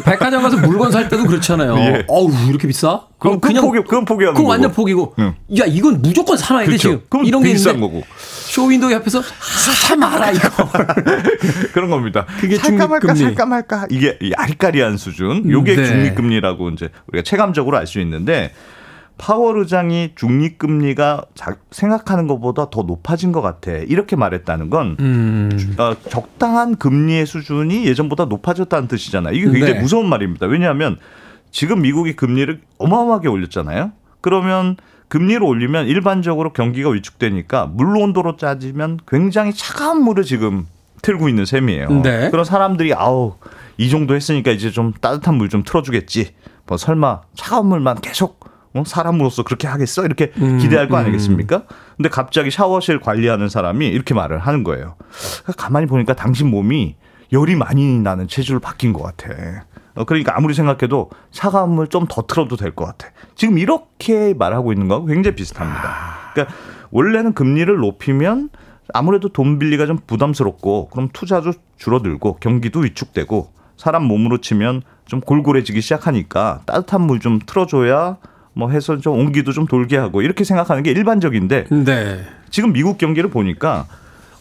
백화점 가서 물건 살 때도 그렇잖아요. 예. 어우, 이렇게 비싸? 그럼 그냥 포기, 그건 포기하는 거고. 그건 완전 포기고. 응. 야, 이건 무조건 사놔야 그렇죠. 돼 지금. 이런 게 있는데. 거고. 쇼윈도우 옆에서 하지 마라 이거. 그런 겁니다. 그게 중립금리. 살까 말까 살까 말까 이게 알까리한 수준. 이게 네. 중립금리라고 이제 우리가 체감적으로 알 수 있는데 파월 의장이 중립금리가 자, 생각하는 것보다 더 높아진 것 같아. 이렇게 말했다는 건 음. 어, 적당한 금리의 수준이 예전보다 높아졌다는 뜻이잖아요. 이게 굉장히 네. 무서운 말입니다. 왜냐하면 지금 미국이 금리를 어마어마하게 올렸잖아요. 그러면 금리를 올리면 일반적으로 경기가 위축되니까 물 온도로 따지면 굉장히 차가운 물을 지금 틀고 있는 셈이에요. 네. 그런 사람들이 아우 이 정도 했으니까 이제 좀 따뜻한 물 좀 틀어주겠지. 뭐 설마 차가운 물만 계속 어? 사람으로서 그렇게 하겠어? 이렇게 음, 기대할 거 아니겠습니까? 음. 근데 갑자기 샤워실 관리하는 사람이 이렇게 말을 하는 거예요. 가만히 보니까 당신 몸이 열이 많이 나는 체질로 바뀐 것 같아. 그러니까 아무리 생각해도 차가운 물 좀 더 틀어도 될 것 같아. 지금 이렇게 말하고 있는 거하고 굉장히 비슷합니다. 그러니까 원래는 금리를 높이면 아무래도 돈 빌리가 좀 부담스럽고 그럼 투자도 줄어들고 경기도 위축되고 사람 몸으로 치면 좀 골골해지기 시작하니까 따뜻한 물 좀 틀어줘야 뭐 해서 좀 온기도 좀 돌게 하고 이렇게 생각하는 게 일반적인데 네. 지금 미국 경기를 보니까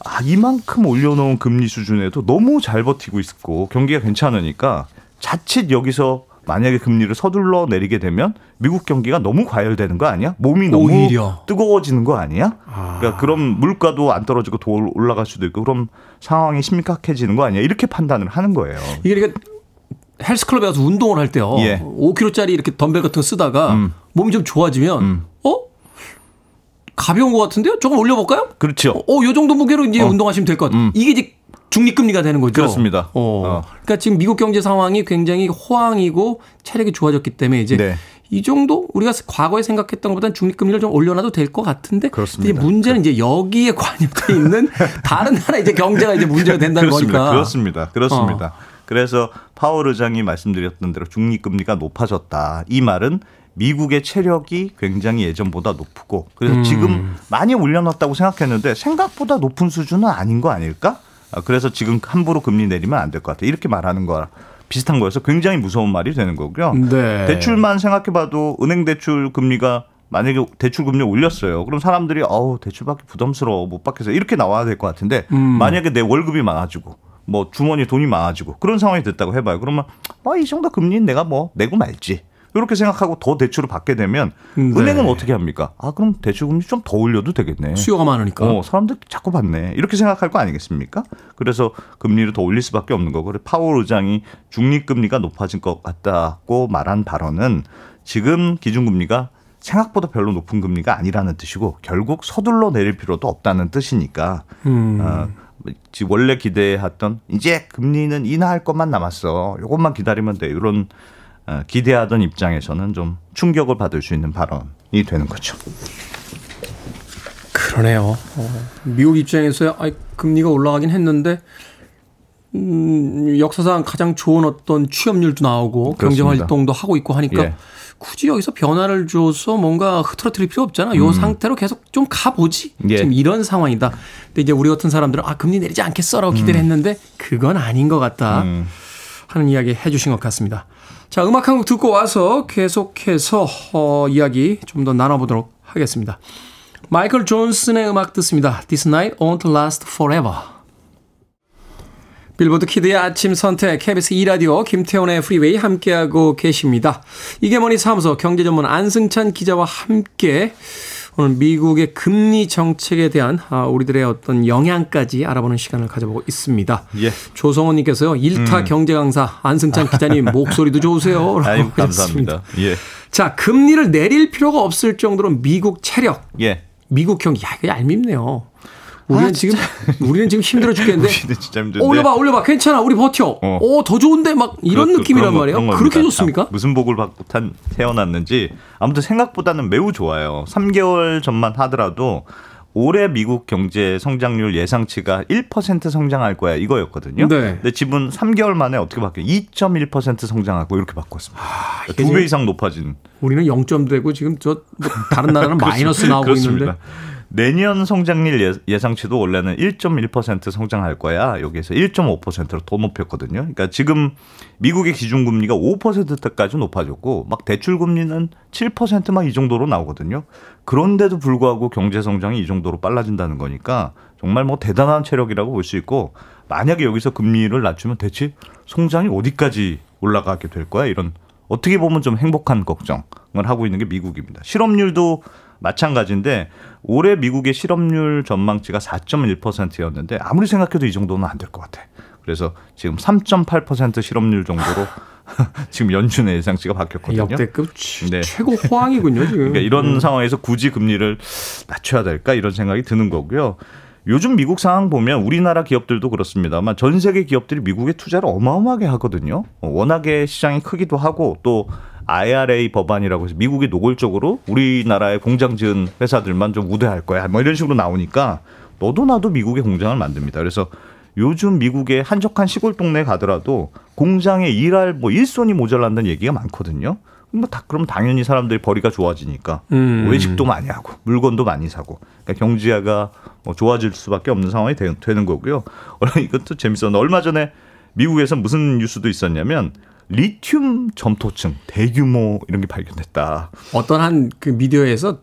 아, 이만큼 올려놓은 금리 수준에도 너무 잘 버티고 있고 경기가 괜찮으니까 자칫 여기서 만약에 금리를 서둘러 내리게 되면 미국 경기가 너무 과열되는 거 아니야? 몸이 너무 오히려. 뜨거워지는 거 아니야? 아. 그러니까 그럼 물가도 안 떨어지고 더 올라갈 수도 있고 그럼 상황이 심각해지는 거 아니야? 이렇게 판단을 하는 거예요. 이게 그러니까 헬스클럽에 가서 운동을 할 때요. 예. 오 킬로그램짜리 이렇게 덤벨 같은 거 쓰다가 음. 몸이 좀 좋아지면 음. 어? 가벼운 것 같은데요? 조금 올려볼까요? 그렇죠. 어, 요 정도 무게로 이제 어. 운동하시면 될 것 같아요. 음. 이게 이제 중립금리가 되는 거죠. 그렇습니다. 어. 어. 그러니까 지금 미국 경제 상황이 굉장히 호황이고 체력이 좋아졌기 때문에 이제 네. 이 정도 우리가 과거에 생각했던 것보다는 중립금리를 좀 올려놔도 될 것 같은데 그렇습니다. 문제는 이제 여기에 관여돼 있는 다른 나라 이제 경제가 이제 문제가 된다는 그렇습니다. 거니까. 그렇습니다. 그렇습니다. 어. 그래서 파월 의장이 말씀드렸던 대로 중립금리가 높아졌다. 이 말은 미국의 체력이 굉장히 예전보다 높고 그래서 음. 지금 많이 올려놨다고 생각했는데 생각보다 높은 수준은 아닌 거 아닐까? 그래서 지금 함부로 금리 내리면 안 될 것 같아. 이렇게 말하는 거랑 비슷한 거여서 굉장히 무서운 말이 되는 거고요. 네. 대출만 생각해봐도 은행 대출 금리가 만약에 대출 금리 올렸어요. 그럼 사람들이 어우 대출 받기 부담스러워 못 받겠어 이렇게 나와야 될 것 같은데 음. 만약에 내 월급이 많아지고 뭐 주머니에 돈이 많아지고 그런 상황이 됐다고 해봐요. 그러면 아, 이 정도 금리는 내가 뭐 내고 말지. 이렇게 생각하고 더 대출을 받게 되면 네. 은행은 어떻게 합니까? 아 그럼 대출금리 좀 더 올려도 되겠네. 수요가 많으니까. 어, 사람들 자꾸 받네. 이렇게 생각할 거 아니겠습니까? 그래서 금리를 더 올릴 수밖에 없는 거고. 파월 의장이 중립금리가 높아진 것 같다고 말한 발언은 지금 기준금리가 생각보다 별로 높은 금리가 아니라는 뜻이고 결국 서둘러 내릴 필요도 없다는 뜻이니까 음. 어, 원래 기대했던 이제 금리는 인하할 것만 남았어. 이것만 기다리면 돼. 이런 기대하던 입장에서는 좀 충격을 받을 수 있는 발언이 되는 거죠. 그러네요. 미국 입장에서야 아이, 금리가 올라가긴 했는데 음, 역사상 가장 좋은 어떤 취업률도 나오고 경제 활동도 하고 있고 하니까 예. 굳이 여기서 변화를 줘서 뭔가 흐트러뜨릴 필요 없잖아. 이 음. 상태로 계속 좀 가보지. 예. 지금 이런 상황이다. 근데 이제 우리 같은 사람들은 아 금리 내리지 않겠어라고 기대를 음. 했는데 그건 아닌 것 같다 음. 하는 이야기 해주신 것 같습니다. 자, 음악 한 곡 듣고 와서 계속해서 어, 이야기 좀 더 나눠보도록 하겠습니다. 마이클 존슨의 음악 듣습니다. This night won't last forever. 빌보드 키드의 아침 선택 케이비에스 이 라디오 김태훈의 프리웨이 함께하고 계십니다. 이게 뭐니 사무소 경제전문 안승찬 기자와 함께 오늘 미국의 금리 정책에 대한 우리들의 어떤 영향까지 알아보는 시간을 가져보고 있습니다. 예. 조성원 님께서요. 일타 음. 경제 강사 안승찬 기자님 목소리도 좋으세요. 아유, 감사합니다. 예. 자, 금리를 내릴 필요가 없을 정도로 미국 체력. 예. 미국 경기. 야, 이거 얄밉네요. 우리는 아, 지금 우리는 지금 힘들어 죽겠는데. 진짜 힘든데. 올려봐, 올려봐. 괜찮아. 우리 버텨. 어. 오, 더 좋은데 막 이런 그렇, 느낌이란 그런, 말이에요. 그런 그렇게 좋습니까? 아, 무슨 복을 받고 탄, 태어났는지 아무튼 생각보다는 매우 좋아요. 삼 개월 전만 하더라도 올해 미국 경제 성장률 예상치가 일 퍼센트 성장할 거야 이거였거든요. 네. 근데 지분 삼 개월 만에 어떻게 바뀌어요? 이 점 일 퍼센트 성장하고 이렇게 바꿨습니다. 아, 두 배 이상 높아진. 우리는 영 점 되고 지금 저 뭐 다른 나라는 마이너스 나오고 그렇습니다. 있는데. 내년 성장률 예상치도 원래는 일 점 일 퍼센트 성장할 거야. 여기에서 일 점 오 퍼센트로 더 높였거든요. 그러니까 지금 미국의 기준금리가 오 퍼센트까지 높아졌고 막 대출금리는 칠 퍼센트 막 이 정도로 나오거든요. 그런데도 불구하고 경제성장이 이 정도로 빨라진다는 거니까 정말 뭐 대단한 체력이라고 볼 수 있고, 만약에 여기서 금리를 낮추면 대체 성장이 어디까지 올라가게 될 거야? 이런 어떻게 보면 좀 행복한 걱정을 하고 있는 게 미국입니다. 실업률도 마찬가지인데 올해 미국의 실업률 전망치가 사 점 일 퍼센트였는데 아무리 생각해도 이 정도는 안 될 것 같아. 그래서 지금 삼 점 팔 퍼센트 실업률 정도로 지금 연준의 예상치가 바뀌었거든요. 역대급 취, 네. 최고 호황이군요. 지금. 그러니까 이런 음. 상황에서 굳이 금리를 낮춰야 될까 이런 생각이 드는 거고요. 요즘 미국 상황 보면 우리나라 기업들도 그렇습니다만 전 세계 기업들이 미국에 투자를 어마어마하게 하거든요. 워낙에 시장이 크기도 하고 또 아이알에이 법안이라고 해서 미국이 노골적으로 우리나라의 공장 지은 회사들만 좀 우대할 거야. 뭐 이런 식으로 나오니까 너도 나도 미국에 공장을 만듭니다. 그래서 요즘 미국의 한적한 시골 동네에 가더라도 공장에 일할 뭐 일손이 모자란다는 얘기가 많거든요. 뭐 다 그럼 당연히 사람들이 벌이가 좋아지니까 음. 외식도 많이 하고 물건도 많이 사고 그러니까 경제가 뭐 좋아질 수밖에 없는 상황이 되, 되는 거고요. 이것도 재밌었는데 얼마 전에 미국에서 무슨 뉴스도 있었냐면 리튬 점토층 대규모 이런 게 발견됐다. 어떤 한 그 미디어에서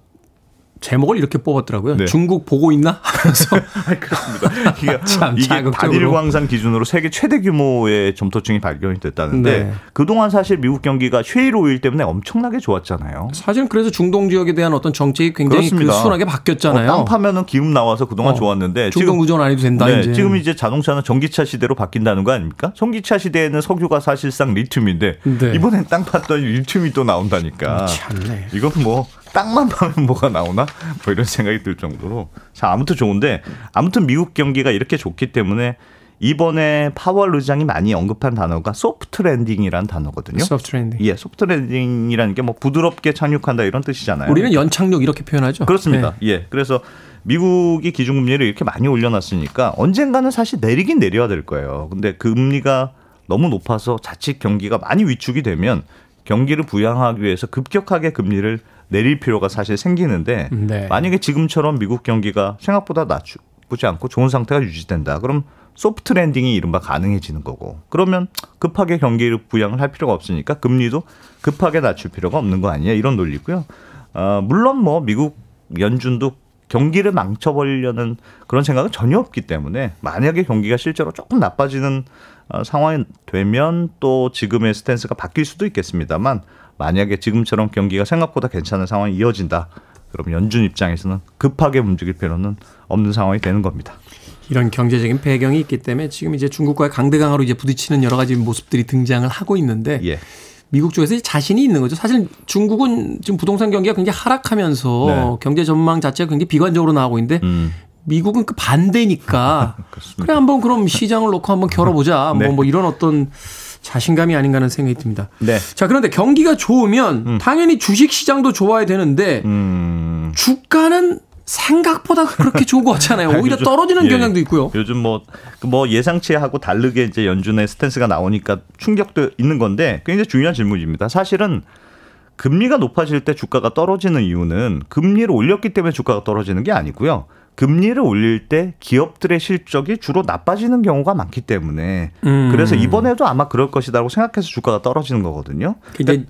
제목을 이렇게 뽑았더라고요. 네. 중국 보고 있나? 하면서. 그렇습니다. 이게, 이게 단일광산 기준으로 세계 최대 규모의 점토층이 발견이 됐다는데 네. 그동안 사실 미국 경기가 쉐일 오일 때문에 엄청나게 좋았잖아요. 사실은 그래서 중동 지역에 대한 어떤 정책이 굉장히 그 순하게 바뀌었잖아요. 어, 땅 파면은 기름 나와서 그동안 어, 좋았는데 중동 의존 안 해도 된다. 네, 이제. 지금 이제 자동차는 전기차 시대로 바뀐다는 거 아닙니까? 전기차 시대에는 석유가 사실상 리튬인데 네. 이번엔 땅 팠더니 리튬이 또 나온다니까. 참네. 이건 뭐. 땅만 파면 뭐가 나오나? 뭐 이런 생각이 들 정도로. 자, 아무튼 좋은데 아무튼 미국 경기가 이렇게 좋기 때문에 이번에 파월 의장이 많이 언급한 단어가 소프트 랜딩이라는 단어거든요. 소프트 랜딩. 예, 소프트 랜딩이라는 게 뭐 부드럽게 착륙한다 이런 뜻이잖아요. 우리는 연착륙 이렇게 표현하죠. 그렇습니다. 네. 예, 그래서 미국이 기준금리를 이렇게 많이 올려놨으니까 언젠가는 사실 내리긴 내려야 될 거예요. 근데 그 금리가 너무 높아서 자칫 경기가 많이 위축이 되면 경기를 부양하기 위해서 급격하게 금리를 내릴 필요가 사실 생기는데 네. 만약에 지금처럼 미국 경기가 생각보다 나쁘지 않고 좋은 상태가 유지된다. 그럼 소프트 랜딩이 이른바 가능해지는 거고 그러면 급하게 경기를 부양을 할 필요가 없으니까 금리도 급하게 낮출 필요가 없는 거 아니냐 이런 논리고요. 어, 물론 뭐 미국 연준도 경기를 망쳐버리려는 그런 생각은 전혀 없기 때문에 만약에 경기가 실제로 조금 나빠지는 어, 상황이 되면 또 지금의 스탠스가 바뀔 수도 있겠습니다만 만약에 지금처럼 경기가 생각보다 괜찮은 상황이 이어진다. 그럼 연준 입장에서는 급하게 움직일 필요는 없는 상황이 되는 겁니다. 이런 경제적인 배경이 있기 때문에 지금 이제 중국과의 강대강으로 이제 부딪히는 여러 가지 모습들이 등장을 하고 있는데 예. 미국 쪽에서 자신이 있는 거죠. 사실 중국은 지금 부동산 경기가 굉장히 하락하면서 네. 경제 전망 자체가 굉장히 비관적으로 나오고 있는데 음. 미국은 그 반대니까 그래 한번 그럼 시장을 놓고 한번 겨뤄보자. 네. 뭐, 뭐 이런 어떤 자신감이 아닌가 하는 생각이 듭니다. 네. 자, 그런데 경기가 좋으면 음. 당연히 주식시장도 좋아야 되는데 음. 주가는 생각보다 그렇게 좋은 거 같잖아요. 오히려 요즘, 떨어지는 예, 경향도 있고요. 요즘 뭐, 뭐 예상치하고 다르게 이제 연준의 스탠스가 나오니까 충격도 있는 건데 굉장히 중요한 질문입니다. 사실은 금리가 높아질 때 주가가 떨어지는 이유는 금리를 올렸기 때문에 주가가 떨어지는 게 아니고요. 금리를 올릴 때 기업들의 실적이 주로 나빠지는 경우가 많기 때문에 음. 그래서 이번에도 아마 그럴 것이라고 생각해서 주가가 떨어지는 거거든요. 그러니까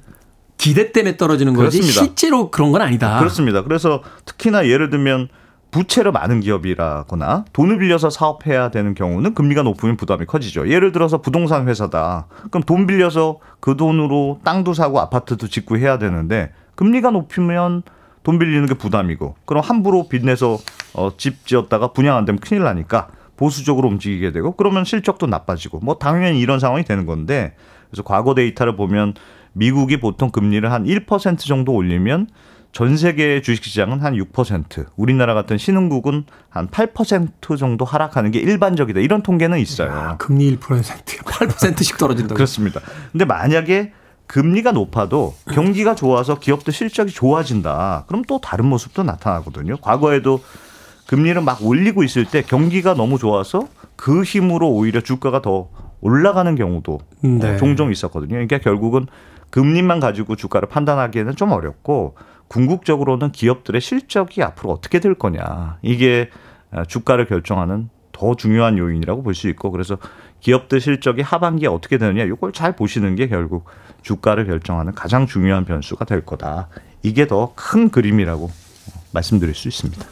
기대 때문에 떨어지는 거지 그렇습니다. 실제로 그런 건 아니다. 그렇습니다. 그래서 특히나 예를 들면 부채를 많은 기업이라거나 돈을 빌려서 사업해야 되는 경우는 금리가 높으면 부담이 커지죠. 예를 들어서 부동산 회사다. 그럼 돈 빌려서 그 돈으로 땅도 사고 아파트도 짓고 해야 되는데 금리가 높으면 돈 빌리는 게 부담이고 그럼 함부로 빚내서 어, 집 지었다가 분양 안 되면 큰일 나니까 보수적으로 움직이게 되고 그러면 실적도 나빠지고 뭐 당연히 이런 상황이 되는 건데 그래서 과거 데이터를 보면 미국이 보통 금리를 한 일 퍼센트 정도 올리면 전 세계 주식시장은 한 육 퍼센트 우리나라 같은 신흥국은 한 팔 퍼센트 정도 하락하는 게 일반적이다 이런 통계는 있어요. 아, 금리 일 퍼센트 팔 퍼센트씩 떨어진다고. 그렇습니다. 근데 만약에 금리가 높아도 경기가 좋아서 기업들 실적이 좋아진다. 그럼 또 다른 모습도 나타나거든요. 과거에도 금리를 막 올리고 있을 때 경기가 너무 좋아서 그 힘으로 오히려 주가가 더 올라가는 경우도 네. 종종 있었거든요. 그러니까 결국은 금리만 가지고 주가를 판단하기에는 좀 어렵고 궁극적으로는 기업들의 실적이 앞으로 어떻게 될 거냐. 이게 주가를 결정하는 더 중요한 요인이라고 볼 수 있고 그래서 기업들 실적이 하반기에 어떻게 되느냐 이걸 잘 보시는 게 결국 주가를 결정하는 가장 중요한 변수가 될 거다. 이게 더 큰 그림이라고 말씀드릴 수 있습니다.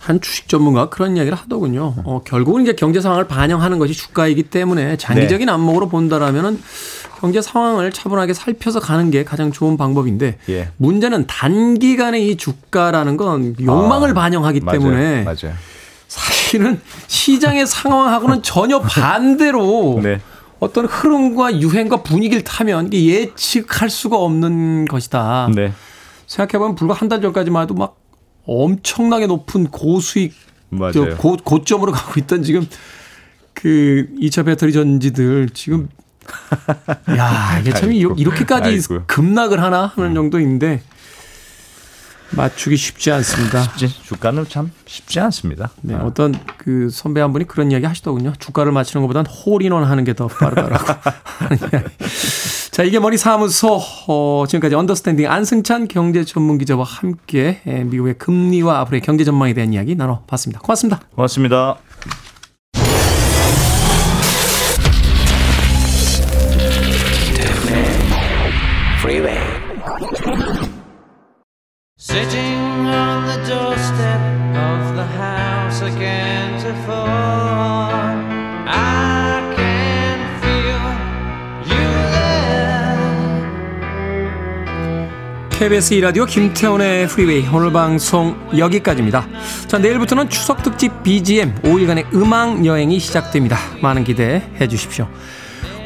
한 주식 전문가가 그런 이야기를 하더군요. 어, 결국은 이제 경제 상황을 반영하는 것이 주가이기 때문에 장기적인 네. 안목으로 본다라면은 경제 상황을 차분하게 살펴서 가는 게 가장 좋은 방법인데 예. 문제는 단기간에 이 주가라는 건 욕망을 아, 반영하기 맞아요. 때문에 맞아요. 사실은 시장의 상황하고는 전혀 반대로 네. 어떤 흐름과 유행과 분위기를 타면 예측할 수가 없는 것이다. 네. 생각해보면 불과 한 달 전까지만 해도 막 엄청나게 높은 고수익 고, 고점으로 가고 있던 지금 그 이 차 배터리 전지들 지금 야 이게 참 아이고, 이렇게까지 아이고. 급락을 하나 하는 음. 정도인데 맞추기 쉽지 않습니다. 쉽지, 주가는 참 쉽지 않습니다. 네, 아. 어떤 그 선배 한 분이 그런 이야기 하시더군요. 주가를 맞추는 것보단 홀인원 하는 게 더 빠르다라고. 자, 이게 머니 사무소 어, 지금까지 언더스탠딩 안승찬 경제 전문 기자와 함께 미국의 금리와 앞으로의 경제 전망에 대한 이야기 나눠봤습니다. 고맙습니다. 고맙습니다. 케이비에스 이 라디오 김태훈의 프리웨이 오늘 방송 여기까지입니다. 자, 내일부터는 추석 특집 비지엠 오일간의 음악 여행이 시작됩니다. 많은 기대해 주십시오.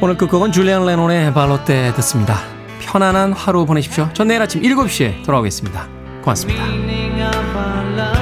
오늘 끝곡은 줄리안 레논의 발로떼 듣습니다. 편안한 하루 보내십시오. 전 내일 아침 일곱 시에 돌아오겠습니다. 고맙습니다.